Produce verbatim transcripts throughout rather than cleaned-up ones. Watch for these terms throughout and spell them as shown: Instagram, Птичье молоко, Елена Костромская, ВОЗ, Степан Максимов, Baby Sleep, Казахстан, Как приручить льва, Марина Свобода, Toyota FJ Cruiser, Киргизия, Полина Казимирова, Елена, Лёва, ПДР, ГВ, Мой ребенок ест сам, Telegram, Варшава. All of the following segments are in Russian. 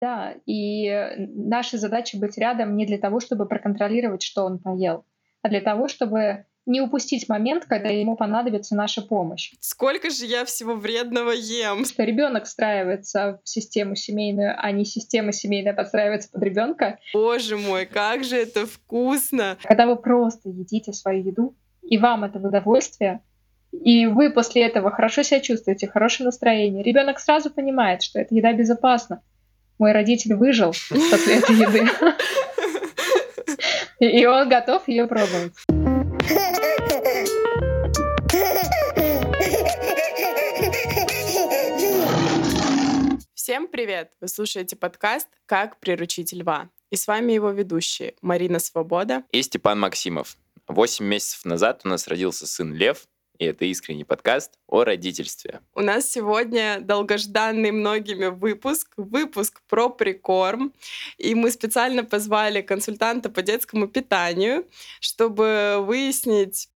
Да, и наша задача быть рядом не для того, чтобы проконтролировать, что он поел, а для того, чтобы не упустить момент, когда ему понадобится наша помощь. Сколько же я всего вредного ем? Что ребенок встраивается в систему семейную, а не система семейная подстраивается под ребенка. Боже мой, как же это вкусно! Когда вы просто едите свою еду, и вам это в удовольствие, и вы после этого хорошо себя чувствуете, хорошее настроение, ребенок сразу понимает, что эта еда безопасна. Мой родитель выжил после этой еды, и он готов ее пробовать. Всем привет! Вы слушаете подкаст «Как приручить льва». И с вами его ведущие Марина Свобода и Степан Максимов. Восемь месяцев назад у нас родился сын Лев, и это искренний подкаст о родительстве. У нас сегодня долгожданный многими выпуск, выпуск про прикорм. И мы специально позвали консультанта по детскому питанию, чтобы выяснить,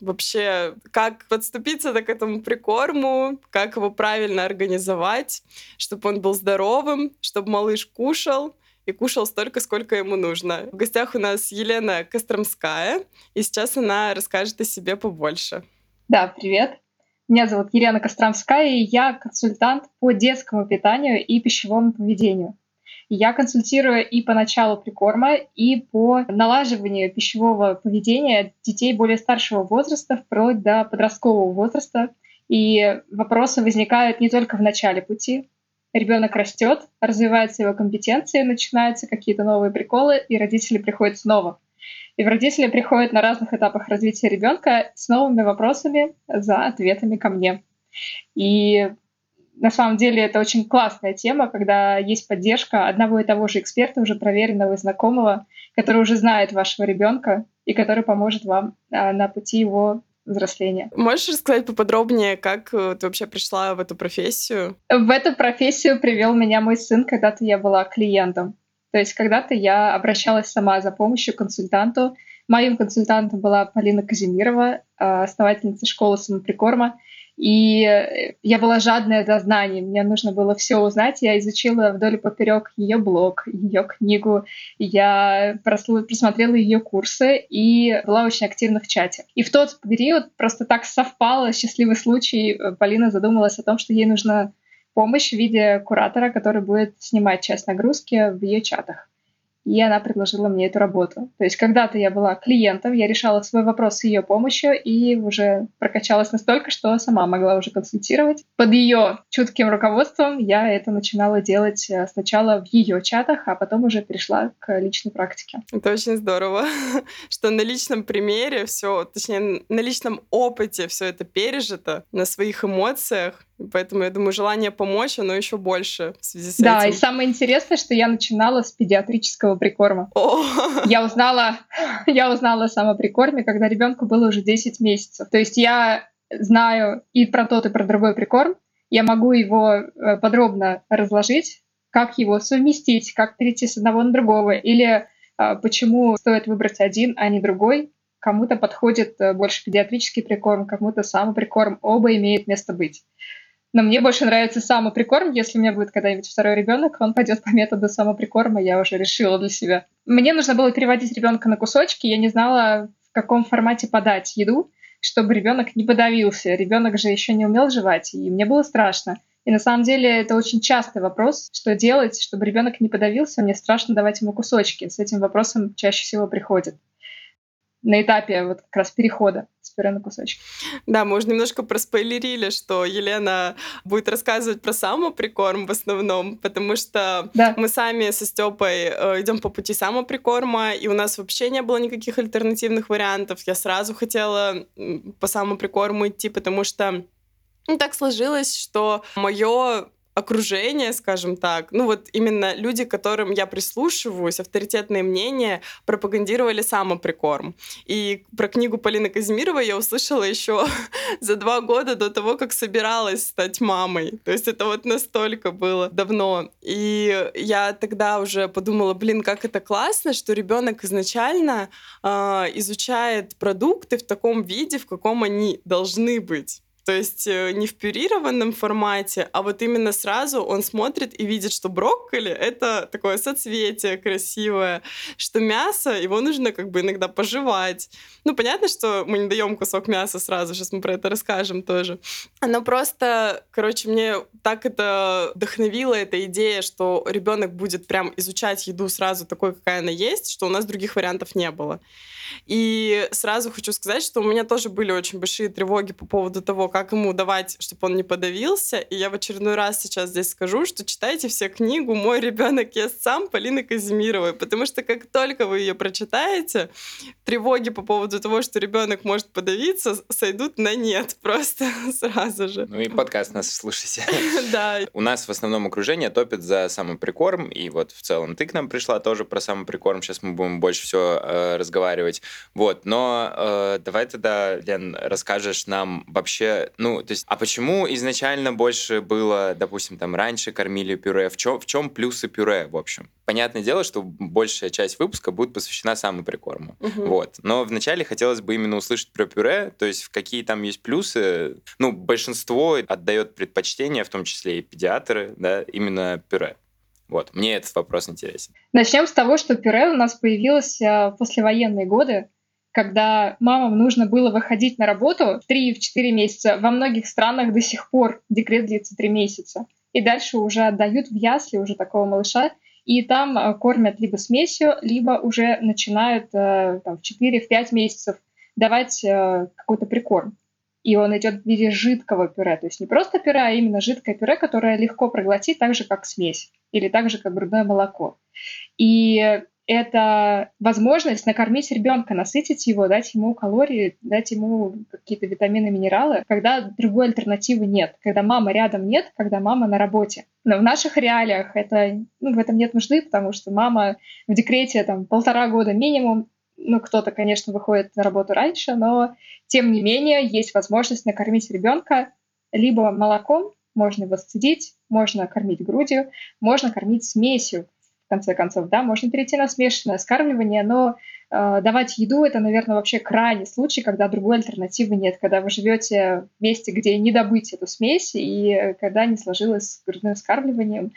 вообще, как подступиться к этому прикорму, как его правильно организовать, чтобы он был здоровым, чтобы малыш кушал и кушал столько, сколько ему нужно. В гостях у нас Елена Костромская, и сейчас она расскажет о себе побольше. Да, привет. Меня зовут Елена Костромская, и я консультант по детскому питанию и пищевому поведению. Я консультирую и по началу прикорма, и по налаживанию пищевого поведения детей более старшего возраста, вплоть до подросткового возраста. И вопросы возникают не только в начале пути. Ребенок растет, развиваются его компетенции, начинаются какие-то новые приколы, и родители приходят снова. И родители приходят на разных этапах развития ребенка с новыми вопросами за ответами ко мне. И на самом деле это очень классная тема, когда есть поддержка одного и того же эксперта, уже проверенного и знакомого, который уже знает вашего ребенка и который поможет вам на пути его взросления. Можешь рассказать поподробнее, как ты вообще пришла в эту профессию? В эту профессию привел меня мой сын, когда-то я была клиентом. То есть когда-то я обращалась сама за помощью к консультанту. Моим консультантом была Полина Казимирова, основательница школы самоприкорма. И я была жадная до знаний, мне нужно было все узнать. Я изучила вдоль и поперек ее блог, ее книгу, я просмотрела ее курсы и была очень активна в чате. И в тот период просто так совпало, счастливый случай, Полина задумалась о том, что ей нужна помощь в виде куратора, который будет снимать часть нагрузки в ее чатах. И она предложила мне эту работу. То есть когда-то я была клиентом, я решала свой вопрос с ее помощью и уже прокачалась настолько, что сама могла уже консультировать. Под ее чутким руководством я это начинала делать сначала в ее чатах, а потом уже перешла к личной практике. Это очень здорово, что на личном примере все, точнее, на личном опыте все это пережито, на своих эмоциях. Поэтому, я думаю, желание помочь, оно еще больше в связи с этим. Да, и самое интересное, что я начинала с педиатрического прикорма. О! Я узнала, я узнала о самоприкорме, когда ребенку было уже десять месяцев. То есть я знаю и про тот, и про другой прикорм. Я могу его подробно разложить, как его совместить, как перейти с одного на другого, или почему стоит выбрать один, а не другой. Кому-то подходит больше педиатрический прикорм, кому-то самоприкорм. Оба имеют место быть. Но мне больше нравится самоприкорм. Если у меня будет когда-нибудь второй ребенок, он пойдет по методу самоприкорма, я уже решила для себя. Мне нужно было переводить ребенка на кусочки. Я не знала, в каком формате подать еду, чтобы ребенок не подавился. Ребенок же еще не умел жевать, и мне было страшно. И на самом деле это очень частый вопрос, что делать, чтобы ребенок не подавился. Мне страшно давать ему кусочки. С этим вопросом чаще всего приходят на этапе вот как раз перехода с пюре на кусочки. Да, мы уже немножко проспойлерили, что Елена будет рассказывать про самоприкорм в основном, потому что да. Мы сами со Стёпой идем по пути самоприкорма, и у нас вообще не было никаких альтернативных вариантов. Я сразу хотела по самоприкорму идти, потому что ну, так сложилось, что мое окружение, скажем так, ну вот именно люди, которым я прислушиваюсь, авторитетные мнения, пропагандировали самоприкорм. И про книгу Полины Казимировой я услышала еще за два года до того, как собиралась стать мамой. То есть это вот настолько было давно. И я тогда уже подумала, блин, как это классно, что ребенок изначально э, изучает продукты в таком виде, в каком они должны быть. То есть не в пюрированном формате, а вот именно сразу он смотрит и видит, что брокколи — это такое соцветие красивое, что мясо, его нужно как бы иногда пожевать. Ну, понятно, что мы не даем кусок мяса сразу, сейчас мы про это расскажем тоже. Но просто, короче, мне так это вдохновило, эта идея, что ребенок будет прям изучать еду сразу такой, какая она есть, что у нас других вариантов не было. И сразу хочу сказать, что у меня тоже были очень большие тревоги по поводу того, как ему давать, чтобы он не подавился. И я в очередной раз сейчас здесь скажу, что читайте все книгу «Мой ребенок ест сам» Полины Казимировой, потому что как только вы ее прочитаете, тревоги по поводу того, что ребенок может подавиться, сойдут на нет просто сразу же. Ну и подкаст нас слушайте. Да. У нас в основном окружение топит за самоприкорм, и вот в целом ты к нам пришла тоже про самоприкорм, сейчас мы будем больше всего э, разговаривать. Вот, но э, давай тогда, Лен, расскажешь нам вообще, ну, то есть, а почему изначально больше было, допустим, там раньше кормили пюре, в чем, в чем плюсы пюре, в общем? Понятное дело, что большая часть выпуска будет посвящена самоприкорму, угу. Вот, но вначале хотелось бы именно услышать про пюре, то есть, какие там есть плюсы, ну, большинство отдает предпочтение, в том числе и педиатры, да, именно пюре. Вот, мне этот вопрос интересен. Начнем с того, что пюре у нас появилось в послевоенные годы, когда мамам нужно было выходить на работу в три-четыре месяца. Во многих странах до сих пор декрет длится три месяца. И дальше уже отдают в ясли уже такого малыша, и там кормят либо смесью, либо уже начинают там, в четыре-пять месяцев давать какой-то прикорм. И он идет в виде жидкого пюре. То есть не просто пюре, а именно жидкое пюре, которое легко проглотить так же, как смесь или так же, как грудное молоко. И это возможность накормить ребенка, насытить его, дать ему калории, дать ему какие-то витамины, минералы, когда другой альтернативы нет, когда мамы рядом нет, когда мама на работе. Но в наших реалиях это, ну, в этом нет нужды, потому что мама в декрете там, полтора года минимум. Ну, кто-то, конечно, выходит на работу раньше, но, тем не менее, есть возможность накормить ребенка либо молоком, можно его сцедить, можно кормить грудью, можно кормить смесью, в конце концов, да, можно перейти на смешанное скармливание, но э, давать еду — это, наверное, вообще крайний случай, когда другой альтернативы нет, когда вы живете в месте, где не добыть эту смесь, и когда не сложилось с грудным скармливанием,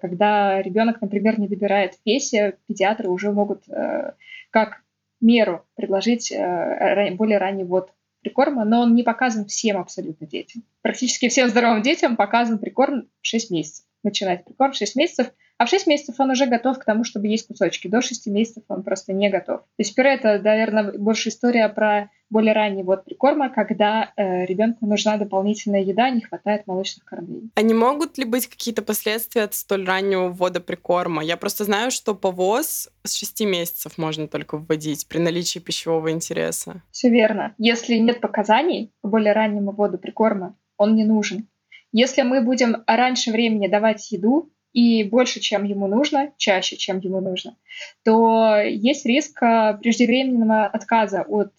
когда ребенок, например, не добирает в весе, педиатры уже могут э, как меру предложить э, более ранний ввод прикорма, но он не показан всем абсолютно детям. Практически всем здоровым детям показан прикорм в шесть месяцев. Начинать прикорм в шесть месяцев, а в шесть месяцев он уже готов к тому, чтобы есть кусочки. До шести месяцев он просто не готов. То есть пюре — это, наверное, больше история про более ранний ввод прикорма, когда э, ребенку нужна дополнительная еда, не хватает молочных кормлений. А не могут ли быть какие-то последствия от столь раннего ввода прикорма? Я просто знаю, что повоз с шести месяцев можно только вводить при наличии пищевого интереса. Все верно. Если нет показаний по более раннему вводу прикорма, он не нужен. Если мы будем раньше времени давать еду, и больше, чем ему нужно, чаще, чем ему нужно, то есть риск преждевременного отказа от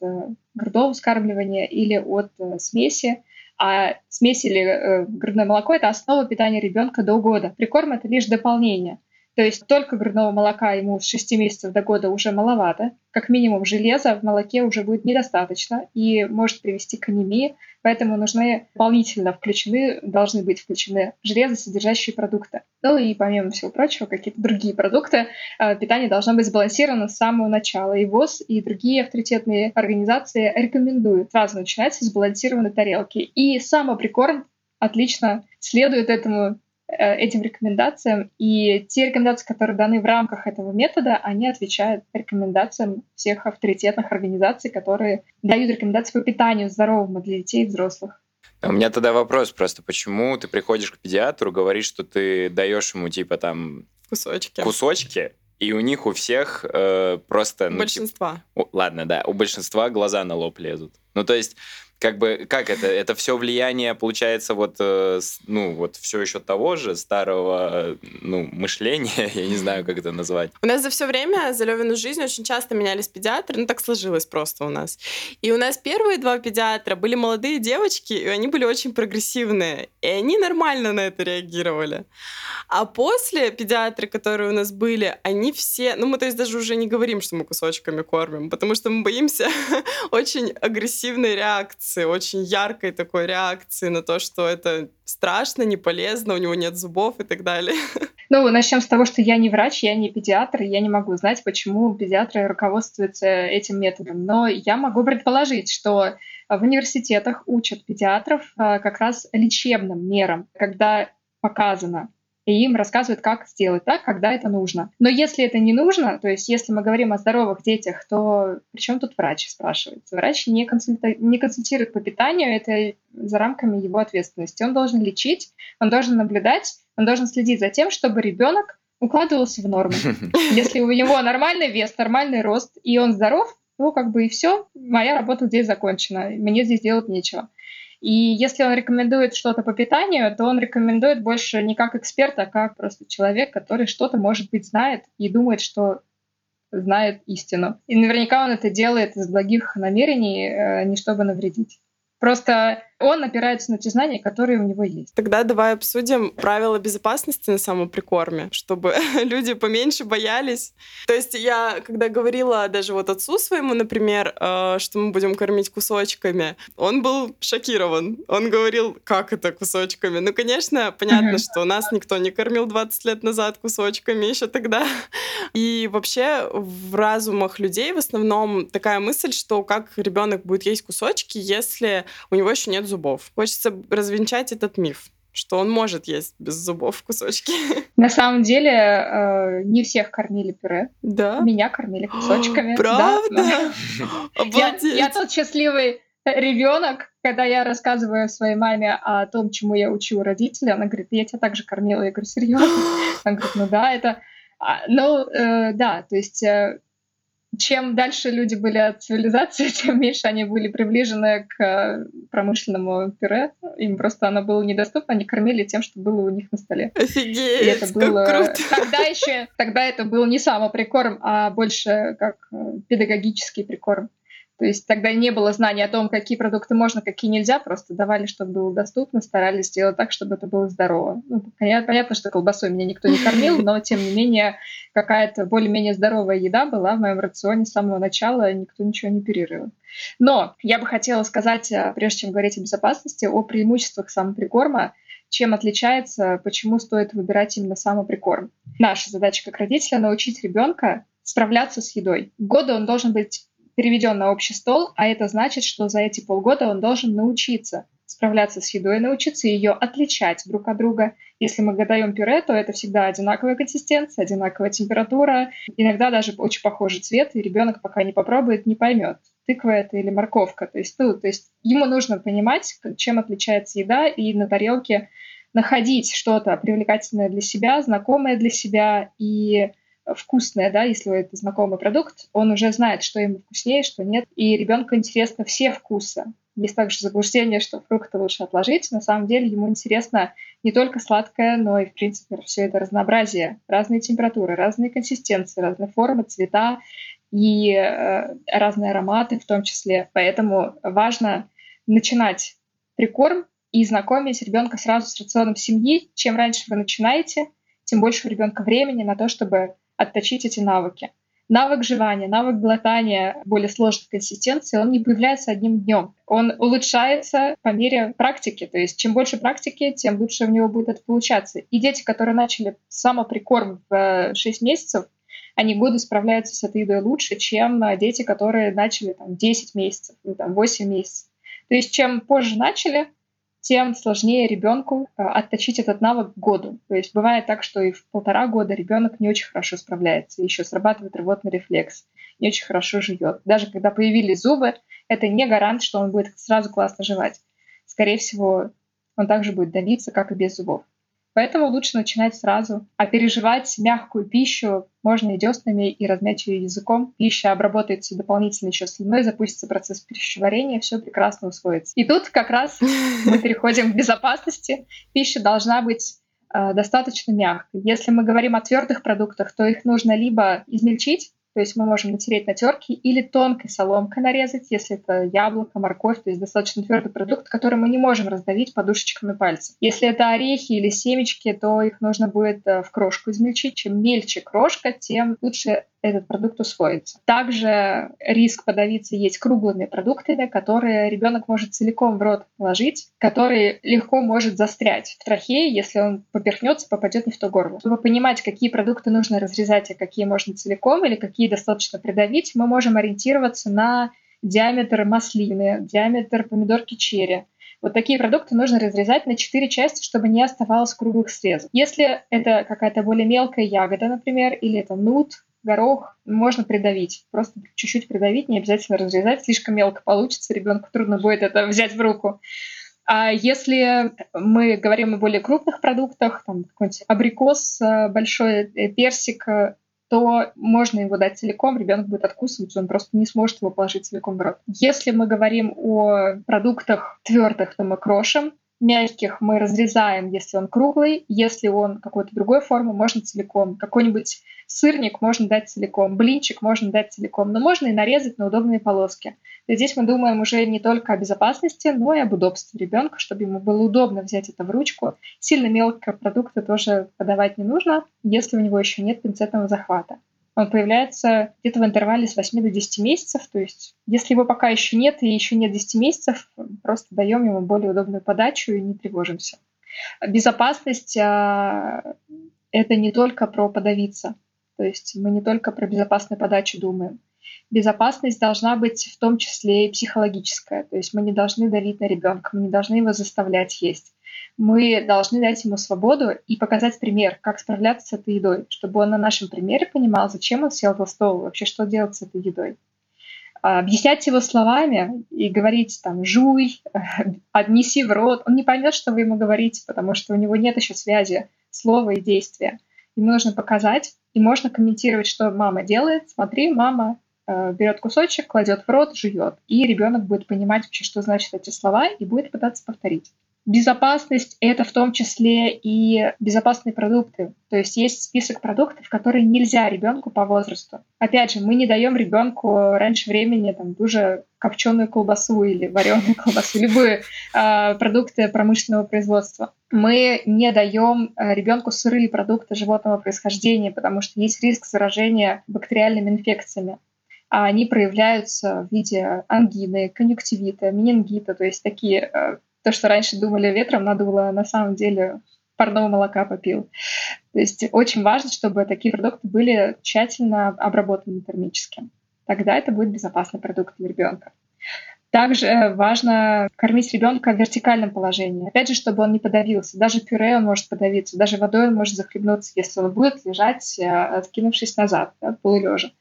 грудного скармливания или от смеси. А смесь или грудное молоко – это основа питания ребенка до года. Прикорм – это лишь дополнение. То есть только грудного молока ему с шести месяцев до года уже маловато. Как минимум железа в молоке уже будет недостаточно и может привести к анемии. Поэтому нужны дополнительно включены, должны быть включены железосодержащие продукты. Ну и помимо всего прочего, какие-то другие продукты. Питание должно быть сбалансировано с самого начала. И ВОЗ, и другие авторитетные организации рекомендуют сразу начинать с сбалансированной тарелки. И самоприкорм отлично следует этому этим рекомендациям, и те рекомендации, которые даны в рамках этого метода, они отвечают рекомендациям всех авторитетных организаций, которые дают рекомендации по питанию здоровому для детей и взрослых. У меня тогда вопрос просто, почему ты приходишь к педиатру, говоришь, что ты даешь ему типа там кусочки, кусочки и у них у всех э, просто... Ну, большинства. Типа, ладно, да, у большинства глаза на лоб лезут. Ну, то есть... Как бы, как это? Это все влияние, получается, вот, ну, вот все еще того же старого, ну, мышления, я не знаю, как это назвать. У нас за все время, за Левину жизнь, очень часто менялись педиатры, ну, так сложилось просто у нас. И у нас первые два педиатра были молодые девочки, и они были очень прогрессивные, и они нормально на это реагировали. А после педиатры, которые у нас были, они все, ну, мы, то есть, даже уже не говорим, что мы кусочками кормим, потому что мы боимся очень агрессивной реакции. реакции, очень яркой такой реакции на то, что это страшно, не полезно, у него нет зубов и так далее. Ну, начнем с того, что я не врач, я не педиатр, и я не могу знать, почему педиатры руководствуются этим методом. Но я могу предположить, что в университетах учат педиатров как раз лечебным мерам, когда показано, и им рассказывают, как сделать так, когда это нужно. Но если это не нужно, то есть если мы говорим о здоровых детях, то при чем тут врач, спрашивается? Врач не, консульта... не консультирует по питанию, это за рамками его ответственности. Он должен лечить, он должен наблюдать, он должен следить за тем, чтобы ребенок укладывался в норму. Если у него нормальный вес, нормальный рост, и он здоров, ну как бы и все, моя работа здесь закончена, мне здесь делать нечего. И если он рекомендует что-то по питанию, то он рекомендует больше не как эксперт, а как просто человек, который что-то, может быть, знает и думает, что знает истину. И наверняка он это делает из благих намерений, не чтобы навредить. Просто он опирается на те знания, которые у него есть. Тогда давай обсудим правила безопасности на самоприкорме, чтобы люди поменьше боялись. То есть я, когда говорила даже вот отцу своему, например, э, что мы будем кормить кусочками, он был шокирован. Он говорил, как это кусочками? Ну, конечно, понятно, mm-hmm. что нас никто не кормил двадцать лет назад кусочками еще тогда. И вообще в разумах людей в основном такая мысль, что как ребенок будет есть кусочки, если у него еще нет зубов. Хочется развенчать этот миф, что он может есть без зубов кусочки. На самом деле э, не всех кормили пюре. Да? Меня кормили кусочками. Правда? Да. Я, я тот счастливый ребенок, когда я рассказываю своей маме о том, чему я учу родителей, она говорит, я тебя также кормила. Я говорю, серьезно? Она говорит, ну да, это... Ну э, да, то есть... Э, Чем дальше люди были от цивилизации, тем меньше они были приближены к промышленному пюре. Им просто оно было недоступно, они кормили тем, что было у них на столе. Офигеть, и это было... как круто! Тогда еще тогда это был не самоприкорм, а больше как педагогический прикорм. То есть тогда не было знаний о том, какие продукты можно, какие нельзя, просто давали, чтобы было доступно, старались сделать так, чтобы это было здорово. Ну, понятно, что колбасой меня никто не кормил, но, тем не менее, какая-то более-менее здоровая еда была в моем рационе с самого начала, никто ничего не перерывал. Но я бы хотела сказать, прежде чем говорить о безопасности, о преимуществах самоприкорма, чем отличается, почему стоит выбирать именно самоприкорм. Наша задача как родителя — научить ребенка справляться с едой. Года он должен быть переведен на общий стол, а это значит, что за эти полгода он должен научиться справляться с едой, научиться ее отличать друг от друга. Если мы готовим пюре, то это всегда одинаковая консистенция, одинаковая температура, иногда даже очень похожий цвет, и ребенок пока не попробует, не поймет, тыква это или морковка. То есть, ну, то есть ему нужно понимать, чем отличается еда, и на тарелке находить что-то привлекательное для себя, знакомое для себя и вкусное, да, если это знакомый продукт, он уже знает, что ему вкуснее, что нет. И ребенку интересно все вкусы. Есть также заблуждение, что фрукты лучше отложить. На самом деле ему интересно не только сладкое, но и, в принципе, все это разнообразие. Разные температуры, разные консистенции, разные формы, цвета и э, разные ароматы в том числе. Поэтому важно начинать прикорм и знакомить ребенка сразу с рационом семьи. Чем раньше вы начинаете, тем больше у ребенка времени на то, чтобы отточить эти навыки. Навык жевания, навык глотания более сложной консистенции, он не появляется одним днем. Он улучшается по мере практики. То есть чем больше практики, тем лучше у него будет это получаться. И дети, которые начали самоприкорм в шесть месяцев, они годы справляются с этой едой лучше, чем дети, которые начали там, десять месяцев, ну, там, восемь месяцев. То есть чем позже начали, тем сложнее ребенку отточить этот навык к году. То есть бывает так, что и в полтора года ребенок не очень хорошо справляется, еще срабатывает рвотный рефлекс, не очень хорошо жует. Даже когда появились зубы, это не гарант, что он будет сразу классно жевать. Скорее всего, он также будет давиться, как и без зубов. Поэтому лучше начинать сразу. А пережевать мягкую пищу можно и дёснами, и размять ее языком. Пища обработается дополнительно еще слюной, запустится процесс пищеварения, все прекрасно усвоится. И тут как раз мы переходим к безопасности. Пища должна быть э, достаточно мягкой. Если мы говорим о твердых продуктах, то их нужно либо измельчить, то есть мы можем натереть на терке, или тонкой соломкой нарезать, если это яблоко, морковь, то есть достаточно твердый продукт, который мы не можем раздавить подушечками пальцев. Если это орехи или семечки, то их нужно будет в крошку измельчить. Чем мельче крошка, тем лучше этот продукт усвоится. Также риск подавиться есть круглыми продуктами, которые ребенок может целиком в рот вложить, который легко может застрять в трахее, если он поперхнется, попадет не в то горло. Чтобы понимать, какие продукты нужно разрезать, а какие можно целиком или какие достаточно придавить, мы можем ориентироваться на диаметр маслины, диаметр помидорки черри. Вот такие продукты нужно разрезать на четыре части, чтобы не оставалось круглых срезов. Если это какая-то более мелкая ягода, например, или это нут, горох, можно придавить. Просто чуть-чуть придавить, не обязательно разрезать. Слишком мелко получится, ребенку трудно будет это взять в руку. А если мы говорим о более крупных продуктах, там какой-нибудь абрикос, большой персик, то можно его дать целиком, ребенок будет откусывать, он просто не сможет его положить целиком в рот. Если мы говорим о продуктах твердых, то мы крошим, мягких мы разрезаем, если он круглый, если он какой-то другой формы, можно целиком. Какой-нибудь сырник можно дать целиком, блинчик можно дать целиком, но можно и нарезать на удобные полоски. То есть здесь мы думаем уже не только о безопасности, но и об удобстве ребенка, чтобы ему было удобно взять это в ручку. Сильно мелкого продукта тоже подавать не нужно, если у него еще нет пинцетного захвата. Он появляется где-то в интервале с восьми до десяти месяцев. То есть, если его пока еще нет и еще нет десяти месяцев, просто даем ему более удобную подачу и не тревожимся. Безопасность а, это не только про подавиться. То есть мы не только про безопасную подачу думаем. Безопасность должна быть в том числе и психологическая. То есть мы не должны давить на ребенка, мы не должны его заставлять есть. Мы должны дать ему свободу и показать пример, как справляться с этой едой, чтобы он на нашем примере понимал, зачем он сел за стол, вообще что делать с этой едой. Объяснять его словами и говорить там «жуй», «отнеси в рот». Он не поймет, что вы ему говорите, потому что у него нет еще связи слова и действия. Ему нужно показать, и можно комментировать, что мама делает. Смотри, мама берет кусочек, кладет в рот, жует. И ребенок будет понимать вообще, что значат эти слова, и будет пытаться повторить. Безопасность — это в том числе и безопасные продукты. То есть есть список продуктов, которые нельзя ребенку по возрасту. Опять же, мы не даем ребенку раньше времени там, ту же копченую колбасу или вареную колбасу, любые э, продукты промышленного производства. Мы не даем ребенку сырые продукты животного происхождения, потому что есть риск заражения бактериальными инфекциями. А они проявляются в виде ангины, конъюнктивита, менингита, то есть такие... Э, То, что раньше думали ветром надуло, на самом деле парного молока попил. То есть очень важно, чтобы такие продукты были тщательно обработаны термически. Тогда это будет безопасный продукт для ребенка. Также важно кормить ребенка в вертикальном положении. Опять же, чтобы он не подавился. Даже пюре он может подавиться, даже водой он может захлебнуться, если он будет лежать, откинувшись назад, да, полулежа.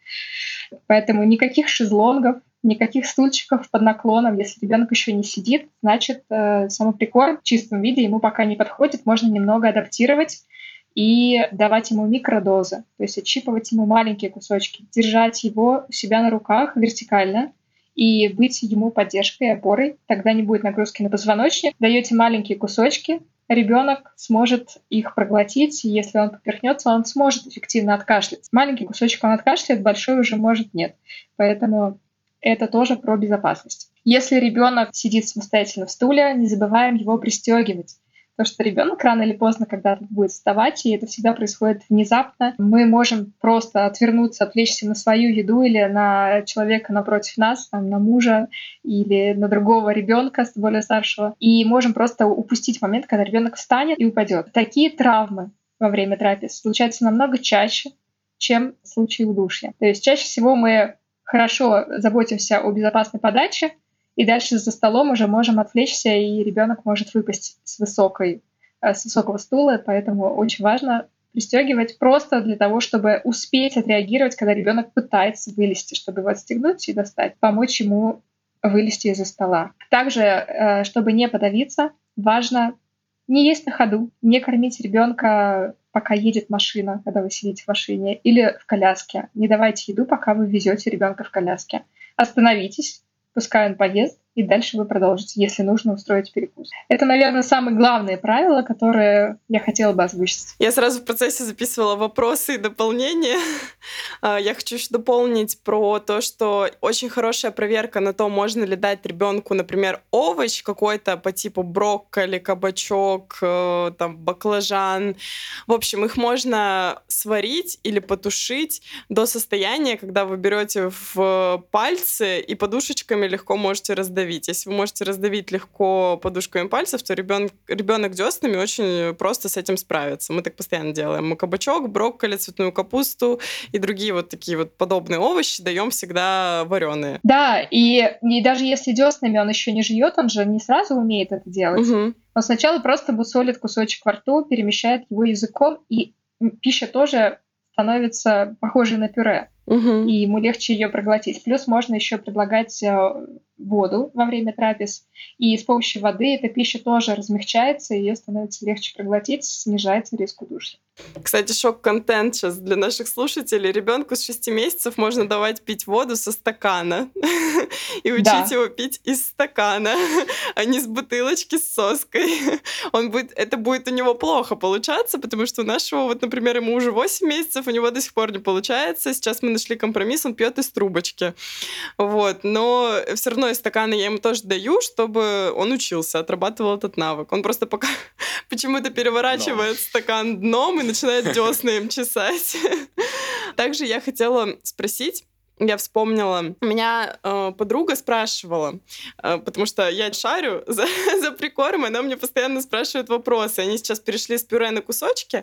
Поэтому никаких шезлонгов, никаких стульчиков под наклоном. Если ребенок еще не сидит, значит, самоприкорм в чистом виде ему пока не подходит. Можно немного адаптировать и давать ему микродозы. То есть отщипывать ему маленькие кусочки, держать его у себя на руках вертикально и быть ему поддержкой, опорой. Тогда не будет нагрузки на позвоночник. Даете маленькие кусочки, ребенок сможет их проглотить. Если он поперхнется, он сможет эффективно откашляться. Маленький кусочек он откашляет, большой уже может нет. Поэтому... Это тоже про безопасность. Если ребенок сидит самостоятельно в стуле, не забываем его пристегивать. Потому что ребенок рано или поздно когда-то будет вставать, и это всегда происходит внезапно. Мы можем просто отвернуться, отвлечься на свою еду или на человека напротив нас, там, на мужа или на другого ребенка, более старшего, и можем просто упустить момент, когда ребенок встанет и упадет. Такие травмы во время трапез случаются намного чаще, чем в случае удушья. То есть чаще всего мы хорошо заботимся о безопасной подаче, и дальше за столом уже можем отвлечься, и ребенок может выпасть с, высокой, с высокого стула, поэтому очень важно пристегивать просто для того, чтобы успеть отреагировать, когда ребенок пытается вылезти, чтобы его отстегнуть и достать, помочь ему вылезти из-за стола. Также, чтобы не подавиться, важно не есть на ходу, не кормить ребенка, пока едет машина, когда вы сидите в машине, или в коляске. Не давайте еду, пока вы везете ребенка в коляске. Остановитесь, пускай он поест, и дальше вы продолжите, если нужно, устроить перекус. Это, наверное, самое главное правило, которое я хотела бы озвучить. Я сразу в процессе записывала вопросы и дополнения. Я хочу еще дополнить про то, что очень хорошая проверка на то, можно ли дать ребенку, например, овощ какой-то по типу брокколи, кабачок, там, баклажан. В общем, их можно сварить или потушить до состояния, когда вы берете в пальцы и подушечками легко можете раздавить. Если вы можете раздавить легко подушками пальцев, то ребенок, ребенок дёснами очень просто с этим справится. Мы так постоянно делаем. Мы кабачок, брокколи, цветную капусту и другие вот такие вот подобные овощи даем всегда вареные. Да, и, и даже если дёснами он еще не жует, он же не сразу умеет это делать. Угу. Он сначала просто бусолит кусочек во рту, перемещает его языком, и пища тоже становится похожей на пюре. Угу. И ему легче ее проглотить. Плюс можно еще предлагать воду во время трапез. И с помощью воды эта пища тоже размягчается, ее становится легче проглотить, снижается риск удушья. Кстати, шок-контент сейчас для наших слушателей. Ребенку с шести месяцев можно давать пить воду со стакана и учить да. его пить из стакана, а не с бутылочки с соской. Он будет, это будет у него плохо получаться, потому что у нашего, вот, например, ему уже восемь месяцев, у него до сих пор не получается. Сейчас мы нашли компромисс, он пьет из трубочки. Вот. Но все равно из стакана я ему тоже даю, чтобы он учился, отрабатывал этот навык. Он просто пока почему-то переворачивает Но. стакан дном и начинает дёсны им чесать. Также я хотела спросить, я вспомнила, меня э, подруга спрашивала, э, потому что я шарю за, за прикорм, она мне постоянно спрашивает вопросы. Они сейчас перешли с пюре на кусочки, э,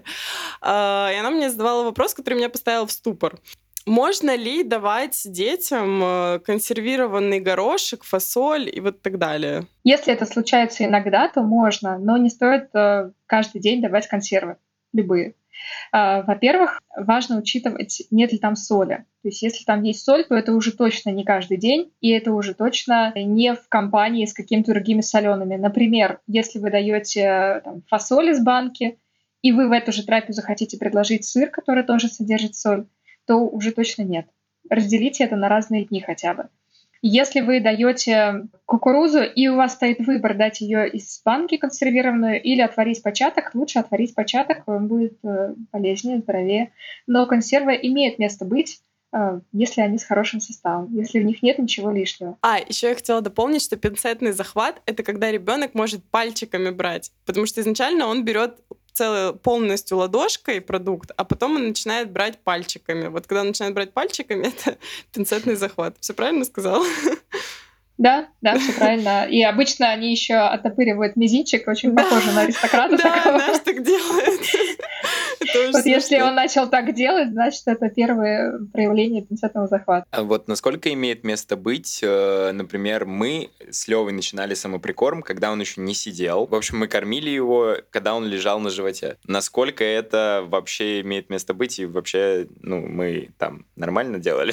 и она мне задавала вопрос, который меня поставил в ступор. Можно ли давать детям консервированный горошек, фасоль и вот так далее? Если это случается иногда, то можно, но не стоит каждый день давать консервы, любые. Во-первых, важно учитывать, нет ли там соли. То есть если там есть соль, то это уже точно не каждый день, и это уже точно не в компании с какими-то другими солеными. Например, если вы даете там, фасоль из банки, и вы в эту же трапезу хотите предложить сыр, который тоже содержит соль, то уже точно нет. Разделите это на разные дни хотя бы. Если вы даете кукурузу, и у вас стоит выбор дать ее из банки консервированную или отварить початок, лучше отварить початок, он будет полезнее, здоровее. Но консервы имеют место быть, если они с хорошим составом, если в них нет ничего лишнего. А, еще я хотела дополнить, что пинцетный захват — это когда ребенок может пальчиками брать, потому что изначально он берет целую полностью ладошкой продукт, а потом он начинает брать пальчиками. Вот когда он начинает брать пальчиками, это пинцетный захват. Все правильно сказала? Да, да, все правильно. И обычно они еще оттопыривают мизинчик, очень похоже на аристократа. Да, наш так делает. Вот если он начал так делать, значит, это первое проявление пинцетного захвата. Вот насколько имеет место быть, например, мы с Левой начинали самоприкорм, когда он еще не сидел. В общем, мы кормили его, когда он лежал на животе. Насколько это вообще имеет место быть, и вообще, ну, мы там нормально делали?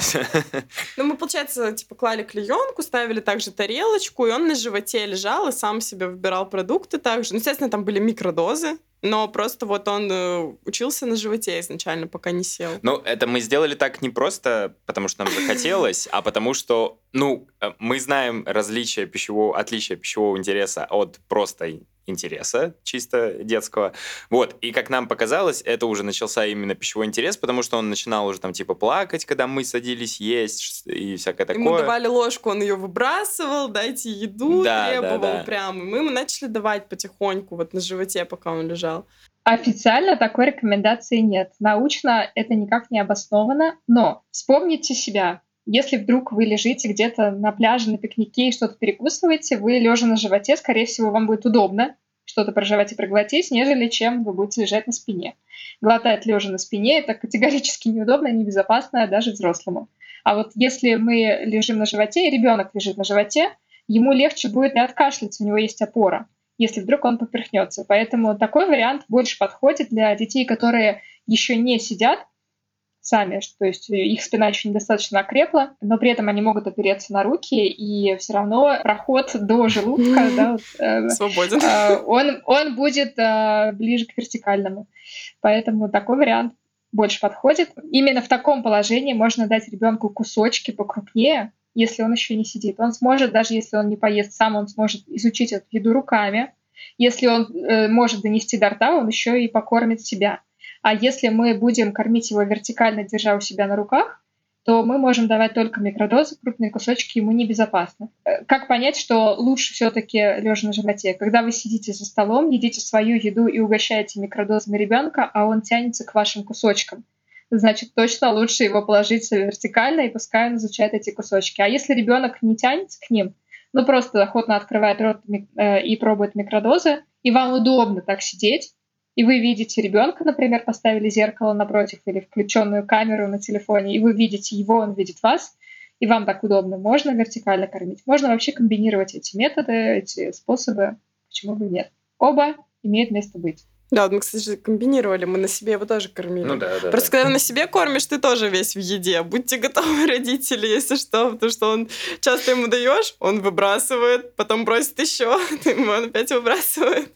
Ну, мы, получается, типа, клали клеенку, ставили также тарелочку, и он на животе лежал и сам себе выбирал продукты также. Ну, естественно, там были микродозы, но просто вот он учился на животе изначально, пока не сел. Ну, это мы сделали так не просто, потому что нам захотелось, а потому что, ну, мы знаем различия пищевого, отличия пищевого интереса от просто интереса чисто детского. Вот, и как нам показалось, это уже начался именно пищевой интерес, потому что он начинал уже там типа плакать, когда мы садились есть и всякое такое. Ему давали ложку, он ее выбрасывал, дайте еду, да, требовал да, да. прямо. Мы ему начали давать потихоньку вот на животе, пока он лежал. Официально такой рекомендации нет. Научно это никак не обосновано, но вспомните себя. Если вдруг вы лежите где-то на пляже, на пикнике и что-то перекусываете, вы лежа на животе, скорее всего, вам будет удобно что-то прожевать и проглотить, нежели чем вы будете лежать на спине. Глотать лежа на спине – это категорически неудобно и небезопасно даже взрослому. А вот если мы лежим на животе, и ребенок лежит на животе, ему легче будет не откашлять, у него есть опора, если вдруг он поперхнется. Поэтому такой вариант больше подходит для детей, которые еще не сидят сами, то есть их спина еще недостаточно окрепла, но при этом они могут опереться на руки, и все равно проход до желудка, да, вот, свободен. Э, он, он будет э, ближе к вертикальному. Поэтому такой вариант больше подходит. Именно в таком положении можно дать ребенку кусочки покрупнее, если он еще не сидит. Он сможет, даже если он не поест сам, он сможет изучить эту еду руками. Если он э, может донести до рта, он еще и покормит себя. А если мы будем кормить его вертикально, держа у себя на руках, то мы можем давать только микродозы, крупные кусочки ему небезопасно. Как понять, что лучше все-таки лежа на животе? Когда вы сидите за столом, едите свою еду и угощаете микродозами ребенка, а он тянется к вашим кусочкам, значит, точно лучше его положить вертикально, и пускай он изучает эти кусочки. А если ребенок не тянется к ним, ну просто охотно открывает рот и пробует микродозы, и вам удобно так сидеть, и вы видите ребенка, например, поставили зеркало напротив или включенную камеру на телефоне, и вы видите его, он видит вас, и вам так удобно. Можно вертикально кормить. Можно вообще комбинировать эти методы, эти способы. Почему бы и нет? Оба имеют место быть. Да, мы, кстати, комбинировали, мы на себе его тоже кормили. Ну, да, да, Просто да. когда на себе кормишь, ты тоже весь в еде. Будьте готовы, родители, если что, потому что он часто ему даешь, он выбрасывает, потом бросит еще, он опять выбрасывает.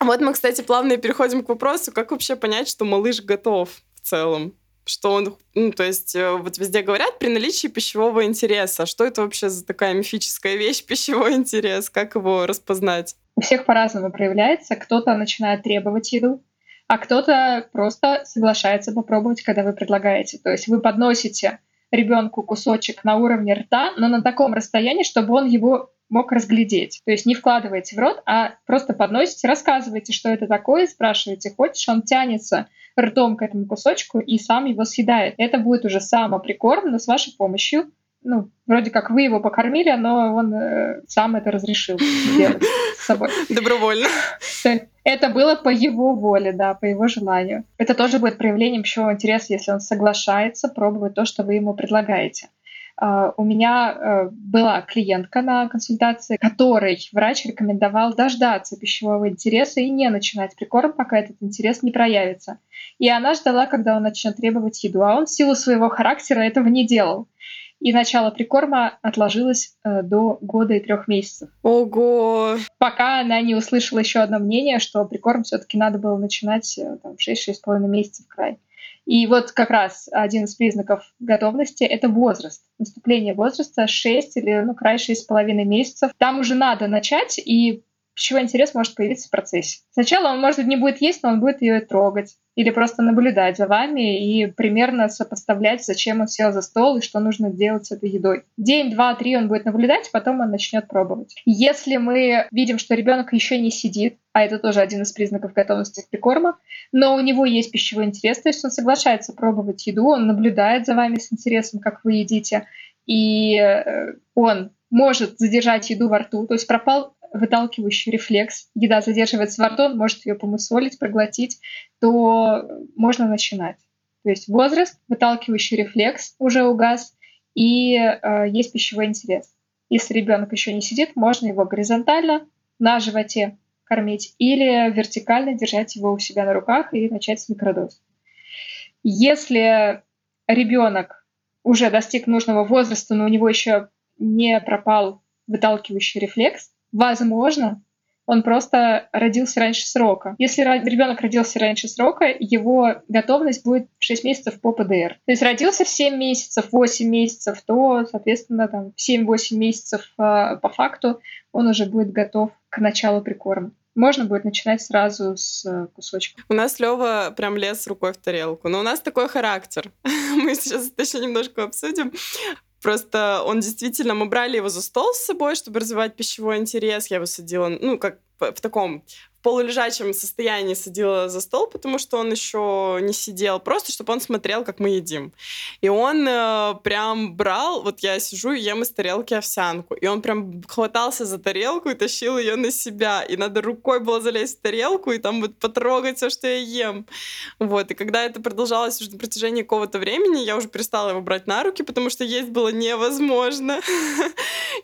Вот мы, кстати, плавно переходим к вопросу, как вообще понять, что малыш готов в целом? Что он, ну, то есть, вот везде говорят при наличии пищевого интереса. Что это вообще за такая мифическая вещь, пищевой интерес? Как его распознать? У всех по-разному проявляется. Кто-то начинает требовать еду, а кто-то просто соглашается попробовать, когда вы предлагаете. То есть вы подносите ребенку кусочек на уровне рта, но на таком расстоянии, чтобы он его мог разглядеть. То есть не вкладываете в рот, а просто подносите, рассказываете, что это такое, спрашиваете, хочешь, он тянется ртом к этому кусочку и сам его съедает. Это будет уже самоприкорм, но с вашей помощью. Ну, вроде как вы его покормили, но он э, сам это разрешил делать с собой. Добровольно. Это было по его воле, да, по его желанию. Это тоже будет проявлением пищевого интереса, если он соглашается пробовать то, что вы ему предлагаете. Uh, у меня uh, была клиентка на консультации, которой врач рекомендовал дождаться пищевого интереса и не начинать прикорм, пока этот интерес не проявится. И она ждала, когда он начнет требовать еду, а он в силу своего характера этого не делал. И начало прикорма отложилось э, до года и трех месяцев. Ого! Пока она не услышала еще одно мнение, что прикорм все-таки надо было начинать э, там, шесть-шесть с половиной месяцев край. И вот как раз один из признаков готовности — это возраст. Наступление возраста шесть или ну, край шесть с половиной месяцев. Там уже надо начать, и пищевой интерес может появиться в процессе. Сначала он, может быть, не будет есть, но он будет ее трогать или просто наблюдать за вами и примерно сопоставлять, зачем он сел за стол и что нужно делать с этой едой. День, два, три он будет наблюдать, потом он начнет пробовать. Если мы видим, что ребенок еще не сидит, а это тоже один из признаков готовности к прикорму, но у него есть пищевой интерес, то есть он соглашается пробовать еду, он наблюдает за вами с интересом, как вы едите, и он может задержать еду во рту, то есть пропал выталкивающий рефлекс, еда задерживается во рту, он может ее помусолить, проглотить, то можно начинать. То есть возраст, выталкивающий рефлекс уже угас, и э, есть пищевой интерес. Если ребенок еще не сидит, можно его горизонтально на животе кормить или вертикально держать его у себя на руках и начать с микродоз. Если ребенок уже достиг нужного возраста, но у него еще не пропал выталкивающий рефлекс, возможно, он просто родился раньше срока. Если ребенок родился раньше срока, его готовность будет шесть месяцев по ПДР. То есть родился в семь месяцев, восемь месяцев, то, соответственно, там, в семь-восемь месяцев по факту он уже будет готов к началу прикорма. Можно будет начинать сразу с кусочка. У нас Лёва прям лез рукой в тарелку. Но у нас такой характер. Мы сейчас это еще немножко обсудим. Просто он действительно... Мы брали его за стол с собой, чтобы развивать пищевой интерес. Я его садила, ну, как в таком полулежачем состоянии садила за стол, потому что он еще не сидел. Просто, чтобы он смотрел, как мы едим. И он э, прям брал... Вот я сижу и ем из тарелки овсянку. И он прям хватался за тарелку и тащил ее на себя. И надо рукой было залезть в тарелку и там вот потрогать все, что я ем. Вот. И когда это продолжалось уже на протяжении какого-то времени, я уже перестала его брать на руки, потому что есть было невозможно.